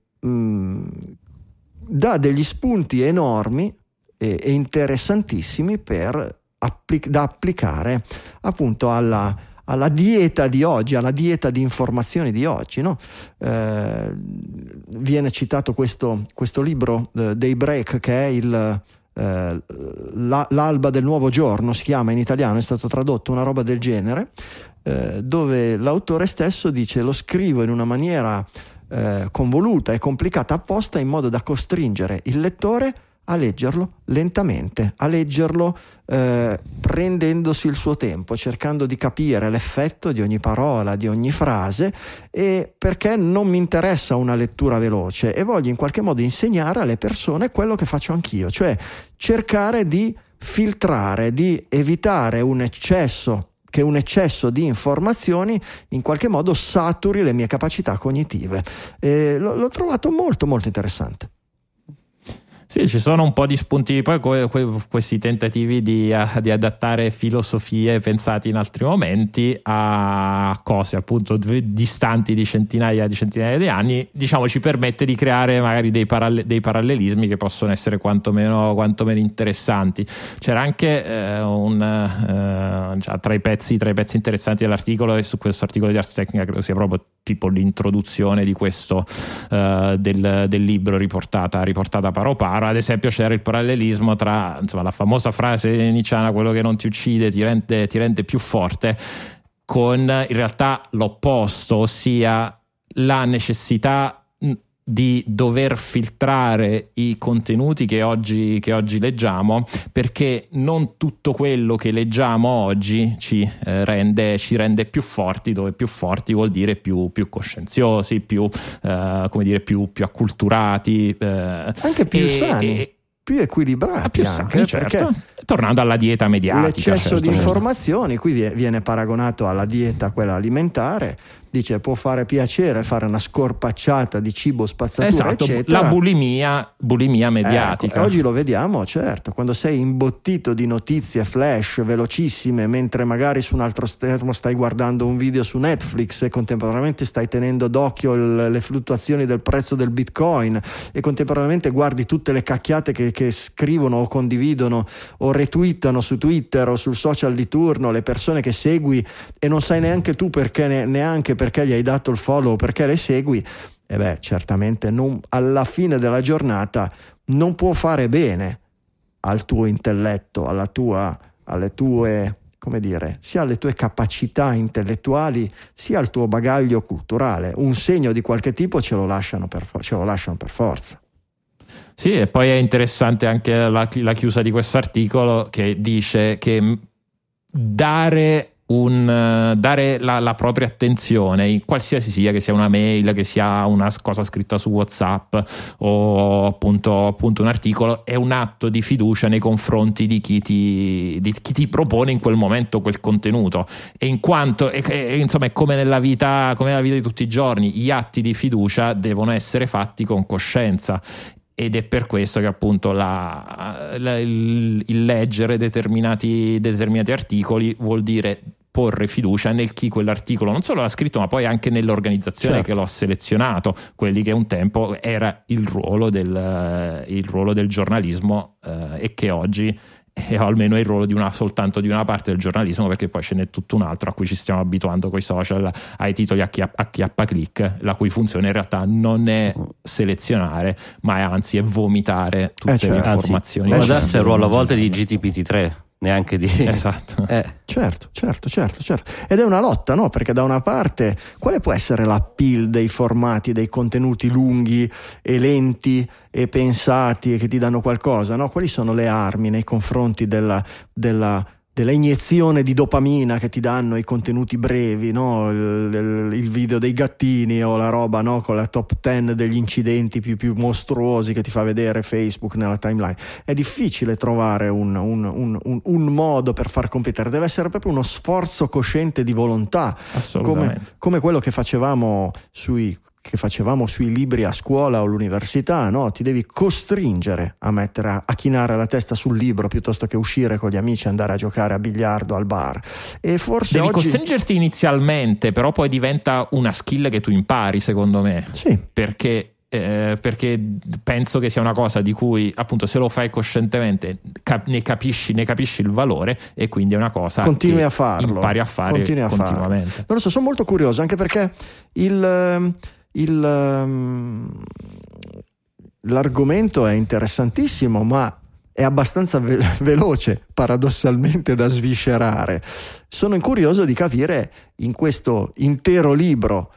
dà degli spunti enormi e interessantissimi da applicare appunto alla dieta di oggi, alla dieta di informazioni di oggi, no? Viene citato questo libro Daybreak, che è l'alba del nuovo giorno, si chiama in italiano, è stato tradotto, una roba del genere, dove l'autore stesso dice: lo scrivo in una maniera convoluta e complicata apposta in modo da costringere il lettore a leggerlo lentamente, a leggerlo prendendosi il suo tempo, cercando di capire l'effetto di ogni parola, di ogni frase, e perché non mi interessa una lettura veloce e voglio in qualche modo insegnare alle persone quello che faccio anch'io, cioè cercare di filtrare, di evitare un eccesso di informazioni in qualche modo saturi le mie capacità cognitive. L'ho trovato molto molto interessante. Sì, ci sono un po' di spunti, poi questi tentativi di adattare filosofie pensate in altri momenti a cose appunto distanti di centinaia di anni, diciamo, ci permette di creare magari dei parallelismi che possono essere quantomeno interessanti. C'era anche tra i pezzi interessanti dell'articolo, e su questo articolo di Ars Technica credo sia proprio tipo l'introduzione di questo del libro riportata paro paro. Ad esempio c'era il parallelismo tra, insomma, la famosa frase nietzschiana, quello che non ti uccide ti rende più forte, con in realtà l'opposto, ossia la necessità di dover filtrare i contenuti che oggi leggiamo, perché non tutto quello che leggiamo oggi ci rende più forti, dove più forti vuol dire più coscienziosi, più acculturati, anche più sani, più equilibrati, più sani, certo. Tornando alla dieta mediatica, l'eccesso di informazioni qui viene paragonato alla dieta, quella alimentare. Dice, può fare piacere fare una scorpacciata di cibo, spazzatura, esatto, eccetera. La bulimia mediatica. Ecco, oggi lo vediamo, certo, quando sei imbottito di notizie flash velocissime, mentre magari su un altro schermo stai guardando un video su Netflix e contemporaneamente stai tenendo d'occhio le fluttuazioni del prezzo del Bitcoin e contemporaneamente guardi tutte le cacchiate che scrivono o condividono o retweetano su Twitter o sul social di turno le persone che segui, e non sai neanche tu perché, neanche perché gli hai dato il follow, perché le segui, e beh, certamente non, alla fine della giornata non può fare bene al tuo intelletto, alle tue, come dire, sia alle tue capacità intellettuali, sia al tuo bagaglio culturale. Un segno di qualche tipo ce lo lasciano per forza. Sì, e poi è interessante anche la chiusa di questo articolo, che dice che dare la propria attenzione in qualsiasi sia, che sia una mail, che sia una cosa scritta su WhatsApp o appunto un articolo, è un atto di fiducia nei confronti di chi ti propone in quel momento quel contenuto, e in quanto insomma è come nella vita di tutti i giorni, gli atti di fiducia devono essere fatti con coscienza. Ed è per questo che appunto il leggere determinati articoli vuol dire porre fiducia nel chi quell'articolo non solo l'ha scritto, ma poi anche nell'organizzazione, certo, che l'ha selezionato, quelli che un tempo era il ruolo del giornalismo, e che oggi è almeno il ruolo soltanto di una parte del giornalismo, perché poi ce n'è tutto un altro a cui ci stiamo abituando coi social, ai titoli a click, la cui funzione in realtà non è selezionare, ma è vomitare tutte le informazioni. Ma adesso è il ruolo a volte di GTPT3, neanche di... Esatto. Certo. Ed è una lotta, no? Perché da una parte, quale può essere l'appeal dei formati, dei contenuti lunghi e lenti e pensati e che ti danno qualcosa, no? Quali sono le armi nei confronti della iniezione di dopamina che ti danno i contenuti brevi, no? Il video dei gattini o la roba, no? Con la top 10 degli incidenti più mostruosi che ti fa vedere Facebook nella timeline. È difficile trovare un modo per far competere, deve essere proprio uno sforzo cosciente di volontà, come quello che facevamo sui libri a scuola o all'università, no? Ti devi costringere a chinare la testa sul libro piuttosto che uscire con gli amici e andare a giocare a biliardo al bar. E forse devi costringerti inizialmente, però poi diventa una skill che tu impari, secondo me. Sì. Perché penso che sia una cosa di cui, appunto, se lo fai coscientemente ne capisci il valore, e quindi è una cosa continui che a farlo, impari a fare continuamente. Farlo. Non lo so, sono molto curioso, anche perché l'argomento è interessantissimo, ma è abbastanza veloce, paradossalmente, da sviscerare. Sono curioso di capire in questo intero libro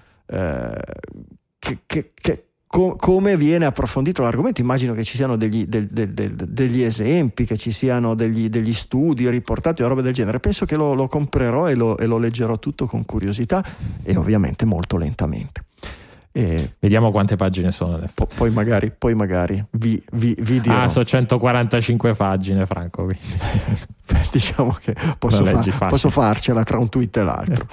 come viene approfondito l'argomento. Immagino che ci siano degli esempi, che ci siano degli studi riportati o roba del genere. Penso che lo comprerò e lo leggerò tutto con curiosità e ovviamente molto lentamente. E vediamo quante pagine sono. Poi magari vi dirò. Ah, sono 145 pagine, Franco. Diciamo che posso farcela tra un tweet e l'altro.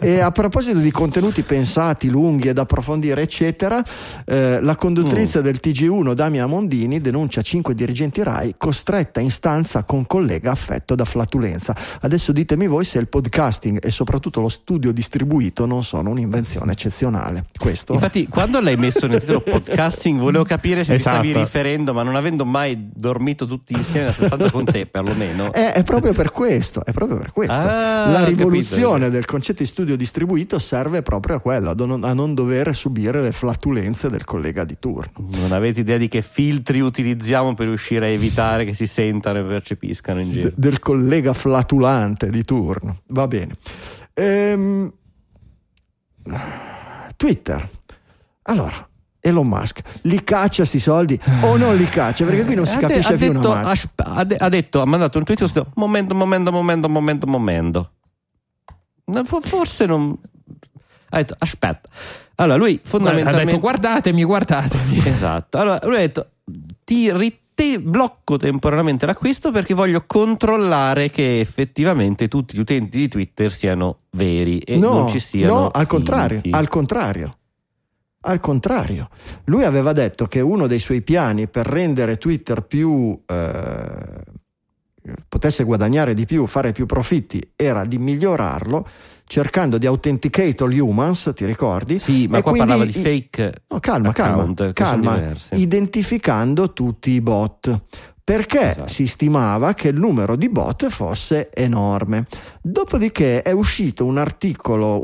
E a proposito di contenuti pensati, lunghi e da approfondire, eccetera, la conduttrice del TG1 Damia Mondini denuncia 5 dirigenti Rai, costretta in stanza con collega affetto da flatulenza. Adesso ditemi voi se il podcasting e soprattutto lo studio distribuito non sono un'invenzione eccezionale. Questo, infatti, quando l'hai messo nel titolo podcasting volevo capire se ti stavi riferendo, ma non avendo mai dormito tutti insieme nella stanza con te, perlomeno È proprio per questo. Ah, la rivoluzione del concetto di studio distribuito serve proprio a quello, a non dover subire le flatulenze del collega di turno. Non avete idea di che filtri utilizziamo per riuscire a evitare che si sentano e percepiscano in giro. Del collega flatulante di turno. Va bene. Twitter. Allora, Elon Musk li caccia sti soldi o non li caccia, perché qui non si capisce più una mazza. Ha detto, ha mandato un tweet momento, forse non ha detto aspetta. Allora lui fondamentalmente ha detto guardatemi, esatto. Allora lui ha detto ti blocco temporaneamente l'acquisto perché voglio controllare che effettivamente tutti gli utenti di Twitter siano veri e non ci siano finti. Al contrario, lui aveva detto che uno dei suoi piani per rendere Twitter più potesse guadagnare di più, fare più profitti, era di migliorarlo cercando di authenticate all humans, ti ricordi? Sì, ma e qua parlava di fake account, identificando tutti i bot, perché si stimava che il numero di bot fosse enorme. Dopodiché è uscito un articolo,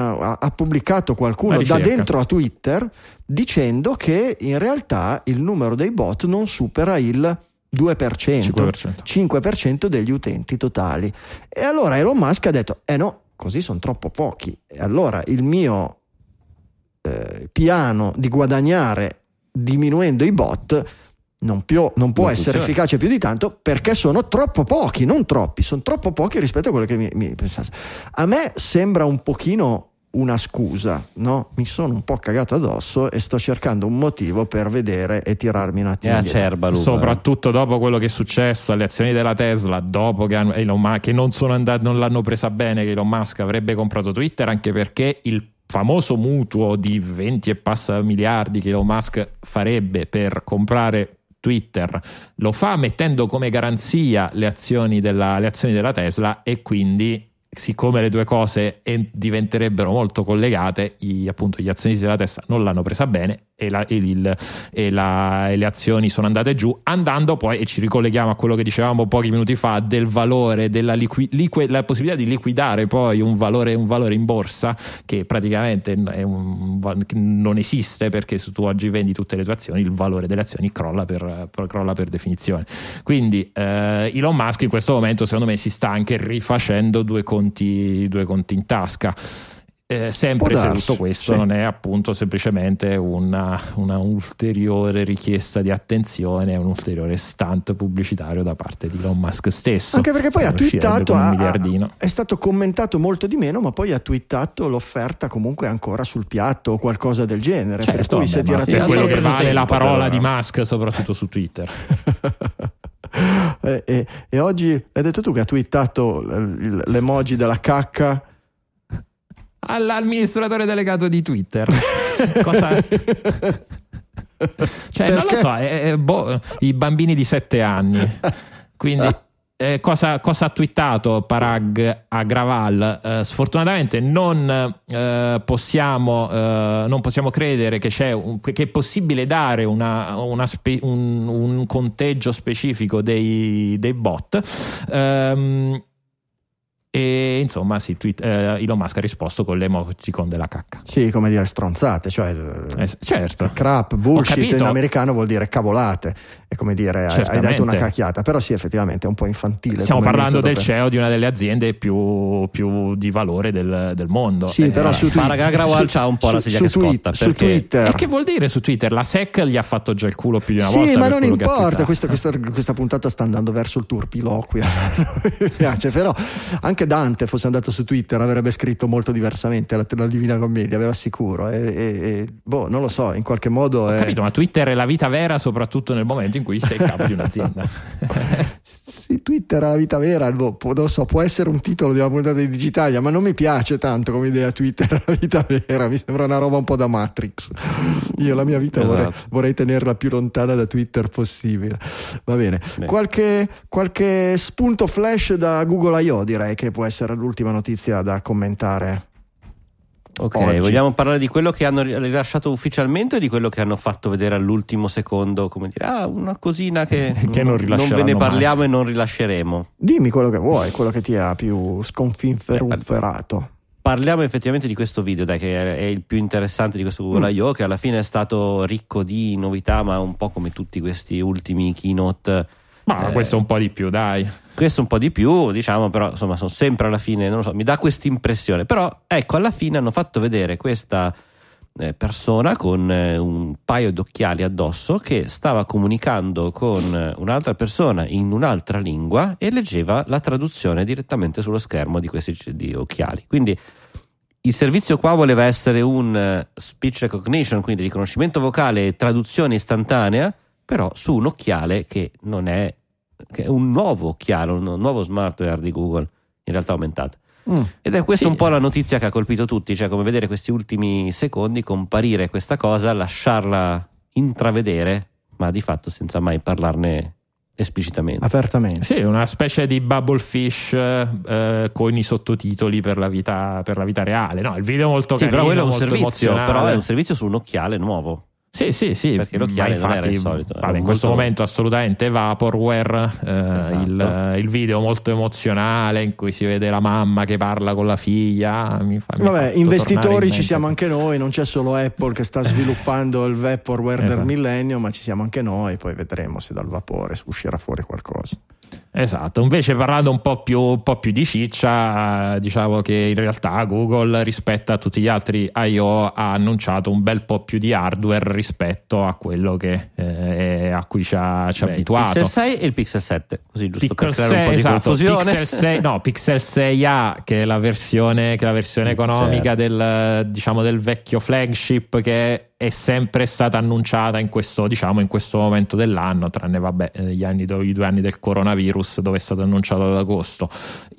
ha pubblicato qualcuno da dentro a Twitter dicendo che in realtà il numero dei bot non supera il 5% degli utenti totali. E allora Elon Musk ha detto, no, così sono troppo pochi. E allora il mio piano di guadagnare diminuendo i bot non può essere efficace più di tanto, perché sono troppo pochi, non troppi, sono tpo pochi rispetto a quello che mi pensassi. A me sembra un pochino una scusa, no? Mi sono un po' cagato addosso e sto cercando un motivo per vedere e tirarmi un attimo indietro. Soprattutto dopo quello che è successo alle azioni della Tesla, dopo che Elon Musk, che non sono andati, non l'hanno presa bene, che Elon Musk avrebbe comprato Twitter, anche perché il famoso mutuo di 20 e passa miliardi che Elon Musk farebbe per comprare Twitter lo fa mettendo come garanzia le azioni della Tesla, e quindi siccome le due cose diventerebbero molto collegate, appunto gli azionisti della Tesla non l'hanno presa bene e le azioni sono andate giù, andando poi, e ci ricolleghiamo a quello che dicevamo pochi minuti fa del valore della la possibilità di liquidare poi un valore in borsa che praticamente non esiste, perché se tu oggi vendi tutte le tue azioni il valore delle azioni crolla per definizione. Quindi Elon Musk in questo momento secondo me si sta anche rifacendo due conti in tasca, sempre se tutto questo non è appunto semplicemente una ulteriore richiesta di attenzione, un ulteriore stunt pubblicitario da parte di Elon Musk stesso, anche perché poi ha twittato è stato commentato molto di meno, ma poi ha twittato l'offerta comunque ancora sul piatto o qualcosa del genere, certo, per cui si è tirato in quello che vale tempo, la parola però, di Musk, soprattutto su Twitter. E oggi hai detto tu che ha twittato l'emoji della cacca all'amministratore delegato di Twitter. Cosa? Cioè, non lo so, i bambini di 7 anni. Quindi cosa ha twittato Parag Agrawal? Sfortunatamente non possiamo credere che che è possibile dare un conteggio specifico dei bot. E insomma Elon Musk ha risposto con l'emoticon della cacca, sì, come dire stronzate, cioè certo, crap, bullshit in americano vuol dire cavolate, è come dire hai dato una cacchiata, però sì, effettivamente è un po' infantile. Stiamo parlando del CEO di una delle aziende più di valore del mondo, sì, però su Agrawal c'ha un po' la sedia che scotta su Twitter. E che vuol dire su Twitter? La SEC gli ha fatto già il culo più di una volta. Sì, ma non importa, questa puntata sta andando verso il turpiloquio. Mi piace, però anche Dante fosse andato su Twitter avrebbe scritto molto diversamente la Divina Commedia, ve lo assicuro, non lo so, in qualche modo capito, ma Twitter è la vita vera soprattutto nel momento in cui sei capo di un'azienda. Sì, Twitter è la vita vera, non so, può essere un titolo di una puntata di Digitalia, ma non mi piace tanto come idea. Twitter è la vita vera, mi sembra una roba un po' da Matrix. Io la mia vita vorrei tenerla più lontana da Twitter possibile. Va bene. Qualche spunto flash da Google I.O. direi che può essere l'ultima notizia da commentare. Ok, oggi. Vogliamo parlare di quello che hanno rilasciato ufficialmente o di quello che hanno fatto vedere all'ultimo secondo, come dire, una cosina che non ve ne parliamo mai e non rilasceremo? Dimmi quello che vuoi, quello che ti ha più sconfinferato. Parliamo effettivamente di questo video, dai, che è il più interessante di questo Google I.O., che alla fine è stato ricco di novità, ma un po' come tutti questi ultimi keynote. Ma questo è un po' di più, dai. Questo un po' di più, diciamo, però insomma sono sempre alla fine, non lo so, mi dà questa impressione. Però ecco, alla fine hanno fatto vedere questa persona con un paio d'occhiali addosso che stava comunicando con un'altra persona in un'altra lingua e leggeva la traduzione direttamente sullo schermo di questi occhiali. Quindi il servizio qua voleva essere un speech recognition, quindi riconoscimento vocale e traduzione istantanea, però su un occhiale che è un nuovo occhiale, un nuovo smartware di Google in realtà aumentata. Ed è questa un po' la notizia che ha colpito tutti, cioè come vedere questi ultimi secondi comparire questa cosa, lasciarla intravedere, ma di fatto senza mai parlarne esplicitamente, apertamente. Sì, una specie di bubble fish con i sottotitoli per la vita reale. No, il video è molto carino, però è molto emozionale. Però è un servizio su un occhiale nuovo. Sì, perché l'occhiale non era il solito. Vabbè, in questo momento assolutamente vaporware, esatto. il video molto emozionale in cui si vede la mamma che parla con la figlia. Vabbè, investitori ci siamo anche noi, non c'è solo Apple che sta sviluppando il vaporware del millennio, ma ci siamo anche noi, poi vedremo se dal vapore uscirà fuori qualcosa. Esatto, invece parlando un po' più di ciccia, diciamo che in realtà Google rispetto a tutti gli altri I.O. ha annunciato un bel po' più di hardware rispetto a quello che a cui ci ha abituato. Il Pixel 6 e il Pixel 7, così giusto per creare un po' di confusione. Pixel 6a che è la versione economica del vecchio flagship che è sempre stata annunciata in questo momento dell'anno, tranne i 2 anni del coronavirus dove è stato annunciato ad agosto.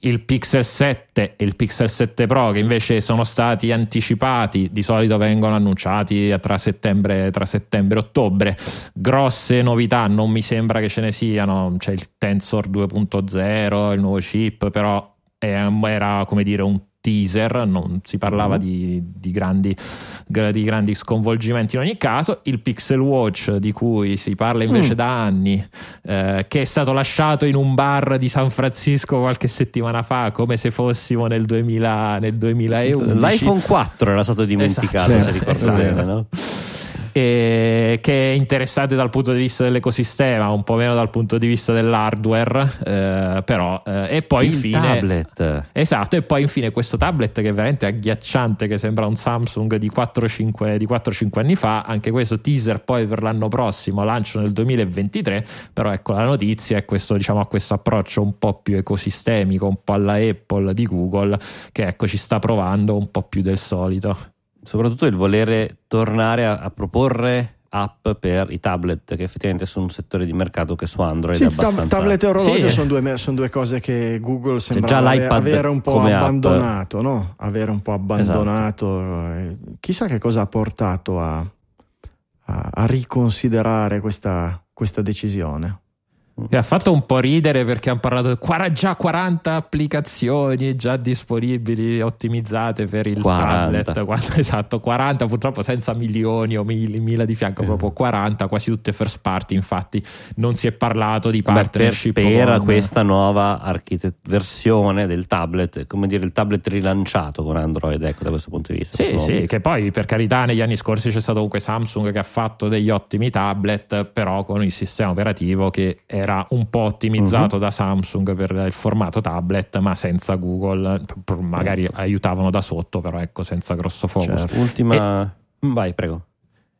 Il Pixel 7 e il Pixel 7 Pro che invece sono stati anticipati, di solito vengono annunciati tra settembre e ottobre. Grosse novità non mi sembra che ce ne siano, c'è il Tensor 2.0, il nuovo chip, però era come dire un teaser, non si parlava di grandi sconvolgimenti in ogni caso. Il Pixel Watch di cui si parla invece da anni, che è stato lasciato in un bar di San Francisco qualche settimana fa come se fossimo nel 2011. L'iPhone 4 era stato dimenticato, esatto, se ricordate, no? E che è interessante dal punto di vista dell'ecosistema, un po' meno dal punto di vista dell'hardware, però e poi infine tablet. Esatto, e poi infine questo tablet che è veramente agghiacciante, che sembra un Samsung di 4-5 anni fa, anche questo teaser poi per l'anno prossimo, lancio nel 2023, però ecco la notizia è questo, diciamo, a questo approccio un po' più ecosistemico, un po' alla Apple di Google, che ecco ci sta provando un po' più del solito. Soprattutto il volere tornare a proporre app per i tablet, che effettivamente sono un settore di mercato che su Android è abbastanza... Tablet e orologio sono due cose che Google sembra avere un po' abbandonato, no? Avere un po' abbandonato. Esatto. Chissà che cosa ha portato a riconsiderare questa decisione. E ha fatto un po' ridere perché hanno parlato già 40 applicazioni già disponibili, ottimizzate per il tablet. 40, purtroppo senza milioni o mila di fianco, proprio 40, quasi tutte first party. Infatti non si è parlato di partnership per questa nuova versione del tablet, come dire il tablet rilanciato con Android, ecco, da questo punto di vista. Sì, che poi per carità negli anni scorsi c'è stato comunque Samsung che ha fatto degli ottimi tablet, però con il sistema operativo che era un po' ottimizzato da Samsung per il formato tablet, ma senza Google, magari aiutavano da sotto, però ecco, senza grosso focus. Certo. Vai, prego.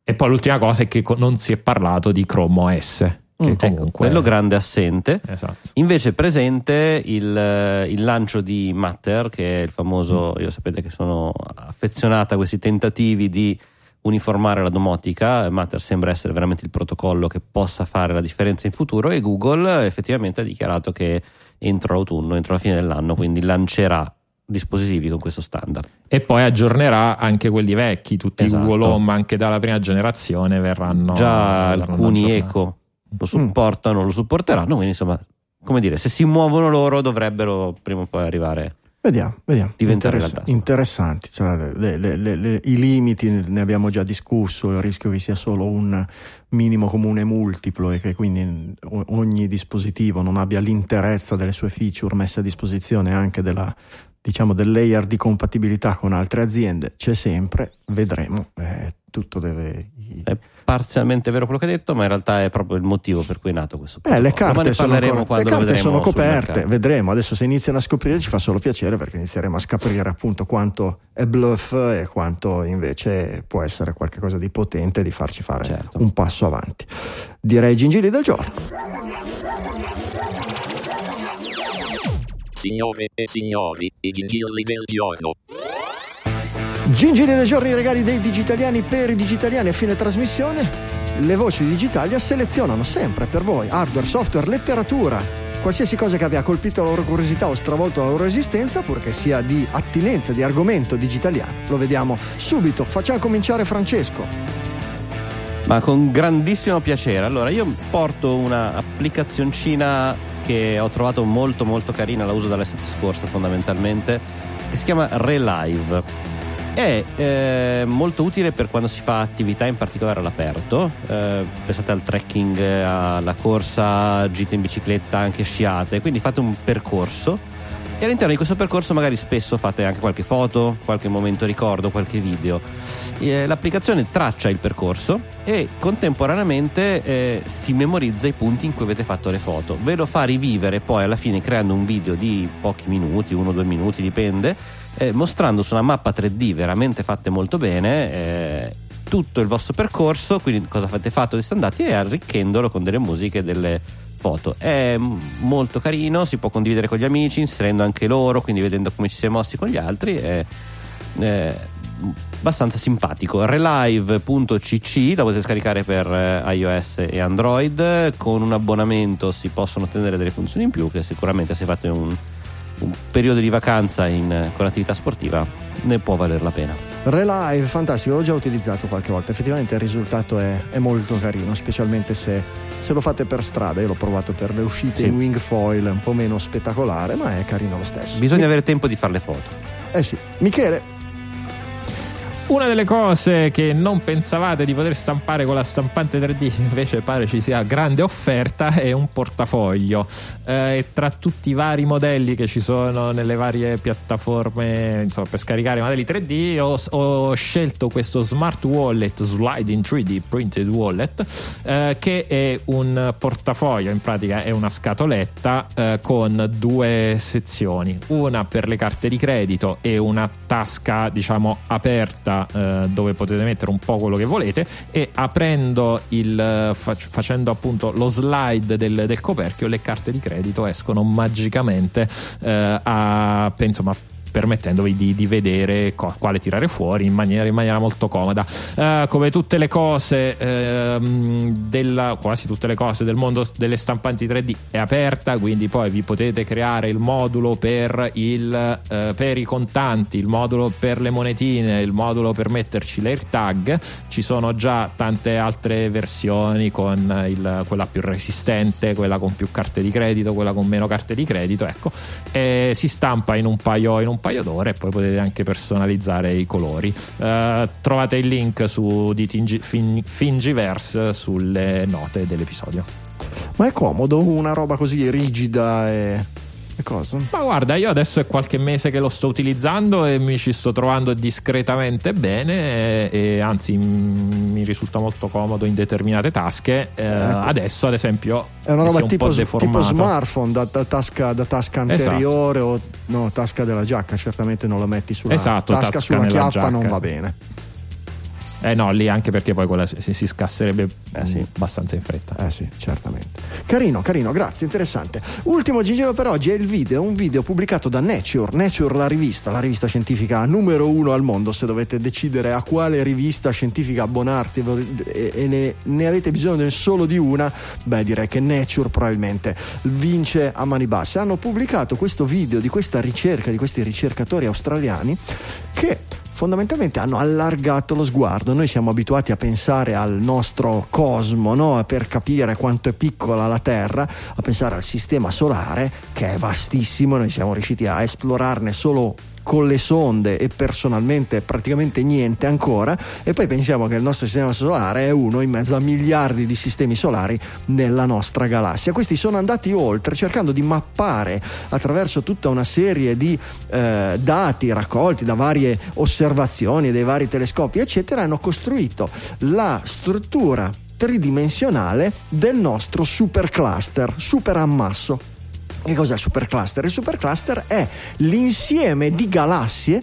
E poi l'ultima cosa è che non si è parlato di Chrome OS, che comunque ecco, quello grande assente. Esatto. Invece presente il lancio di Matter, che è il famoso, io sapete che sono affezionata a questi tentativi di uniformare la domotica. Matter sembra essere veramente il protocollo che possa fare la differenza in futuro, e Google effettivamente ha dichiarato che entro l'autunno, entro la fine dell'anno, quindi lancerà dispositivi con questo standard e poi aggiornerà anche quelli vecchi, tutti esatto. Google Home anche dalla prima generazione verranno già alcuni aggiornati. Eco lo supportano, lo supporteranno, quindi insomma, come dire, se si muovono loro dovrebbero prima o poi arrivare. Vediamo. Interessanti, cioè, i limiti ne abbiamo già discusso, il rischio che sia solo un minimo comune multiplo e che quindi ogni dispositivo non abbia l'interezza delle sue feature messe a disposizione anche del layer di compatibilità con altre aziende, c'è sempre, vedremo, tutto deve... parzialmente vero quello che ha detto, ma in realtà è proprio il motivo per cui è nato questo protocollo. Le carte sono, le carte sono coperte, vedremo, adesso se iniziano a scoprire ci fa solo piacere, perché inizieremo a scoprire appunto quanto è bluff e quanto invece può essere qualcosa di potente, di farci fare un passo avanti. Direi gingilli del giorno. Signore e signori, i gingilli del giorno. Gingilli dei giorni, i regali dei digitaliani per i digitaliani. A fine trasmissione, le voci di Digitalia selezionano sempre per voi hardware, software, letteratura, qualsiasi cosa che abbia colpito la loro curiosità o stravolto la loro esistenza, purché sia di attinenza, di argomento digitaliano. Lo vediamo subito. Facciamo cominciare Francesco. Ma con grandissimo piacere. Allora, io porto una applicazioncina che ho trovato molto molto carina, la uso dall'estate scorsa fondamentalmente, che si chiama Relive. È molto utile per quando si fa attività in particolare all'aperto, pensate al trekking, alla corsa, gite in bicicletta, anche sciate, quindi fate un percorso e all'interno di questo percorso magari spesso fate anche qualche foto, qualche momento ricordo, qualche video. L'applicazione traccia il percorso e contemporaneamente si memorizza i punti in cui avete fatto le foto, ve lo fa rivivere poi alla fine creando un video di pochi minuti, 1 o 2 minuti dipende, mostrando su una mappa 3D veramente fatte molto bene tutto il vostro percorso, quindi cosa avete fatto, dove siete andati, e arricchendolo con delle musiche, delle foto. È molto carino, si può condividere con gli amici inserendo anche loro, quindi vedendo come ci si è mossi con gli altri. Abbastanza simpatico. Relive.cc, la potete scaricare per iOS e Android. Con un abbonamento si possono ottenere delle funzioni in più che sicuramente, se fate un periodo di vacanza con l'attività sportiva, ne può valer la pena. Relive, fantastico, l'ho già utilizzato qualche volta, effettivamente il risultato è molto carino, specialmente se lo fate per strada. Io l'ho provato per le uscite in wing foil, un po' meno spettacolare, ma è carino lo stesso. Bisogna avere tempo di fare le foto. Michele, una delle cose che non pensavate di poter stampare con la stampante 3D, invece pare ci sia grande offerta, è un portafoglio. E tra tutti i vari modelli che ci sono nelle varie piattaforme, insomma, per scaricare modelli 3D, ho scelto questo smart wallet, sliding 3D printed wallet, che è un portafoglio, in pratica è una scatoletta con 2 sezioni, una per le carte di credito e una tasca, diciamo, aperta, dove potete mettere un po' quello che volete, e aprendo facendo appunto lo slide del coperchio, le carte di credito escono magicamente permettendovi di vedere quale tirare fuori in maniera molto comoda. Come tutte le cose quasi tutte le cose del mondo delle stampanti 3D, è aperta, quindi poi vi potete creare il modulo per i contanti, il modulo per le monetine, il modulo per metterci le AirTag. Ci sono già tante altre versioni, con quella più resistente, quella con più carte di credito, quella con meno carte di credito, ecco, e si stampa in un paio d'ore, e poi potete anche personalizzare i colori. Trovate il link di Fingiverse sulle note dell'episodio. Ma è comodo una roba così rigida e cosa? Ma guarda, io adesso è qualche mese che lo sto utilizzando e mi ci sto trovando discretamente bene, e anzi mi risulta molto comodo in determinate tasche. Adesso ad esempio è una roba tipo smartphone, da tasca anteriore, esatto. O no, tasca della giacca, certamente non la metti sulla tasca sulla chiappa, giacca. Non va bene. No, lì anche perché poi quella si scasserebbe abbastanza in fretta. Certamente. Carino, grazie, interessante. Ultimo giro per oggi è il video, un video pubblicato da Nature, la rivista scientifica numero 1 al mondo. Se dovete decidere a quale rivista scientifica abbonarti e ne avete bisogno solo di una, direi che Nature probabilmente vince a mani basse. Hanno pubblicato questo video di questa ricerca, di questi ricercatori australiani che fondamentalmente hanno allargato lo sguardo. Noi siamo abituati a pensare al nostro cosmo, no? Per capire quanto è piccola la Terra, a pensare al sistema solare che è vastissimo. Noi siamo riusciti a esplorarne solo con le sonde e personalmente praticamente niente ancora, e poi pensiamo che il nostro sistema solare è uno in mezzo a miliardi di sistemi solari nella nostra galassia. Questi sono andati oltre cercando di mappare attraverso tutta una serie di dati raccolti da varie osservazioni dei vari telescopi eccetera, hanno costruito la struttura tridimensionale del nostro supercluster, superammasso. Che cos'è il supercluster? Il supercluster è l'insieme di galassie,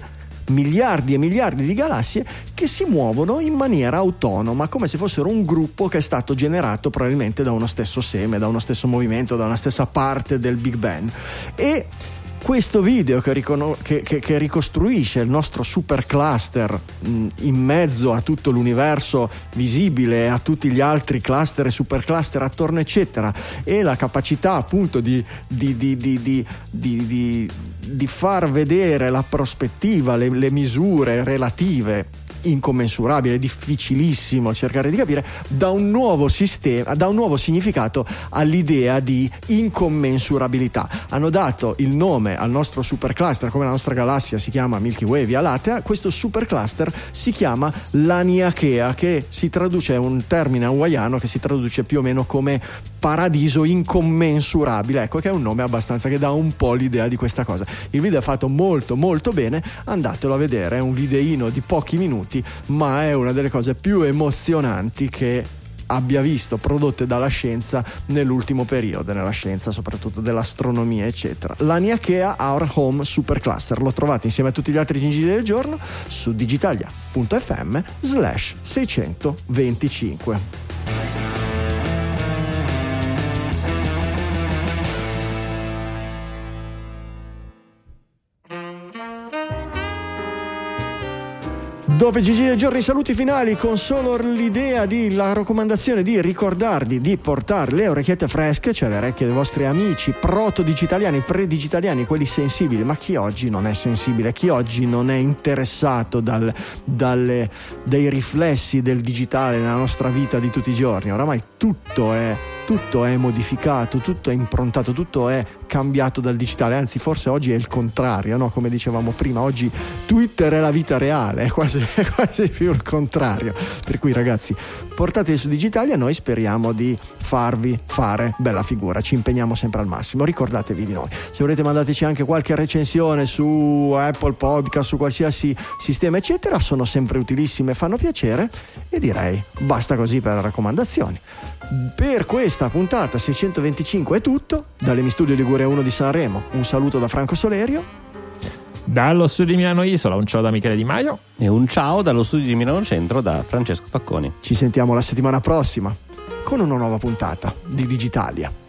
miliardi e miliardi di galassie, che si muovono in maniera autonoma, come se fossero un gruppo che è stato generato probabilmente da uno stesso seme, da uno stesso movimento, da una stessa parte del Big Bang. E questo video che ricostruisce il nostro supercluster in mezzo a tutto l'universo visibile, a tutti gli altri cluster e supercluster attorno eccetera, e la capacità appunto di far vedere la prospettiva, le misure relative, incommensurabile, difficilissimo cercare di capire, da un nuovo sistema, da un nuovo significato all'idea di incommensurabilità. Hanno dato il nome al nostro supercluster, come la nostra galassia si chiama Milky Way, Via Lattea, questo supercluster si chiama Laniakea, che si traduce, è un termine hawaiano che si traduce più o meno come paradiso incommensurabile, ecco che è un nome abbastanza che dà un po' l'idea di questa cosa. Il video è fatto molto molto bene, andatelo a vedere, è un videino di pochi minuti, ma è una delle cose più emozionanti che abbia visto prodotte dalla scienza nell'ultimo periodo, nella scienza soprattutto dell'astronomia eccetera. Laniakea Our Home Supercluster, lo trovate insieme a tutti gli altri gingilli del giorno su digitalia.fm/625. Dopo i gigi dei giorni, saluti finali con solo l'idea di la raccomandazione di ricordarvi di portare le orecchiette fresche, cioè le orecchie dei vostri amici proto-digitaliani, pre-digitaliani, quelli sensibili, ma chi oggi non è sensibile, chi oggi non è interessato dai riflessi del digitale nella nostra vita di tutti i giorni. Oramai tutto è modificato, tutto è improntato, tutto è cambiato dal digitale, anzi forse oggi è il contrario, no? Come dicevamo prima, oggi Twitter è la vita reale, è quasi più il contrario, per cui ragazzi portatevi su Digitalia, noi speriamo di farvi fare bella figura, ci impegniamo sempre al massimo, ricordatevi di noi. Se volete mandateci anche qualche recensione su Apple Podcast, su qualsiasi sistema eccetera, sono sempre utilissime, fanno piacere, e direi basta così per le raccomandazioni. Per questa puntata 625 è tutto. Dall'Emistudio Liguria 1 di Sanremo un saluto da Franco Solerio, dallo studio di Milano Isola un ciao da Michele Di Maio e un ciao dallo studio di Milano Centro da Francesco Facconi. Ci sentiamo la settimana prossima con una nuova puntata di Digitalia.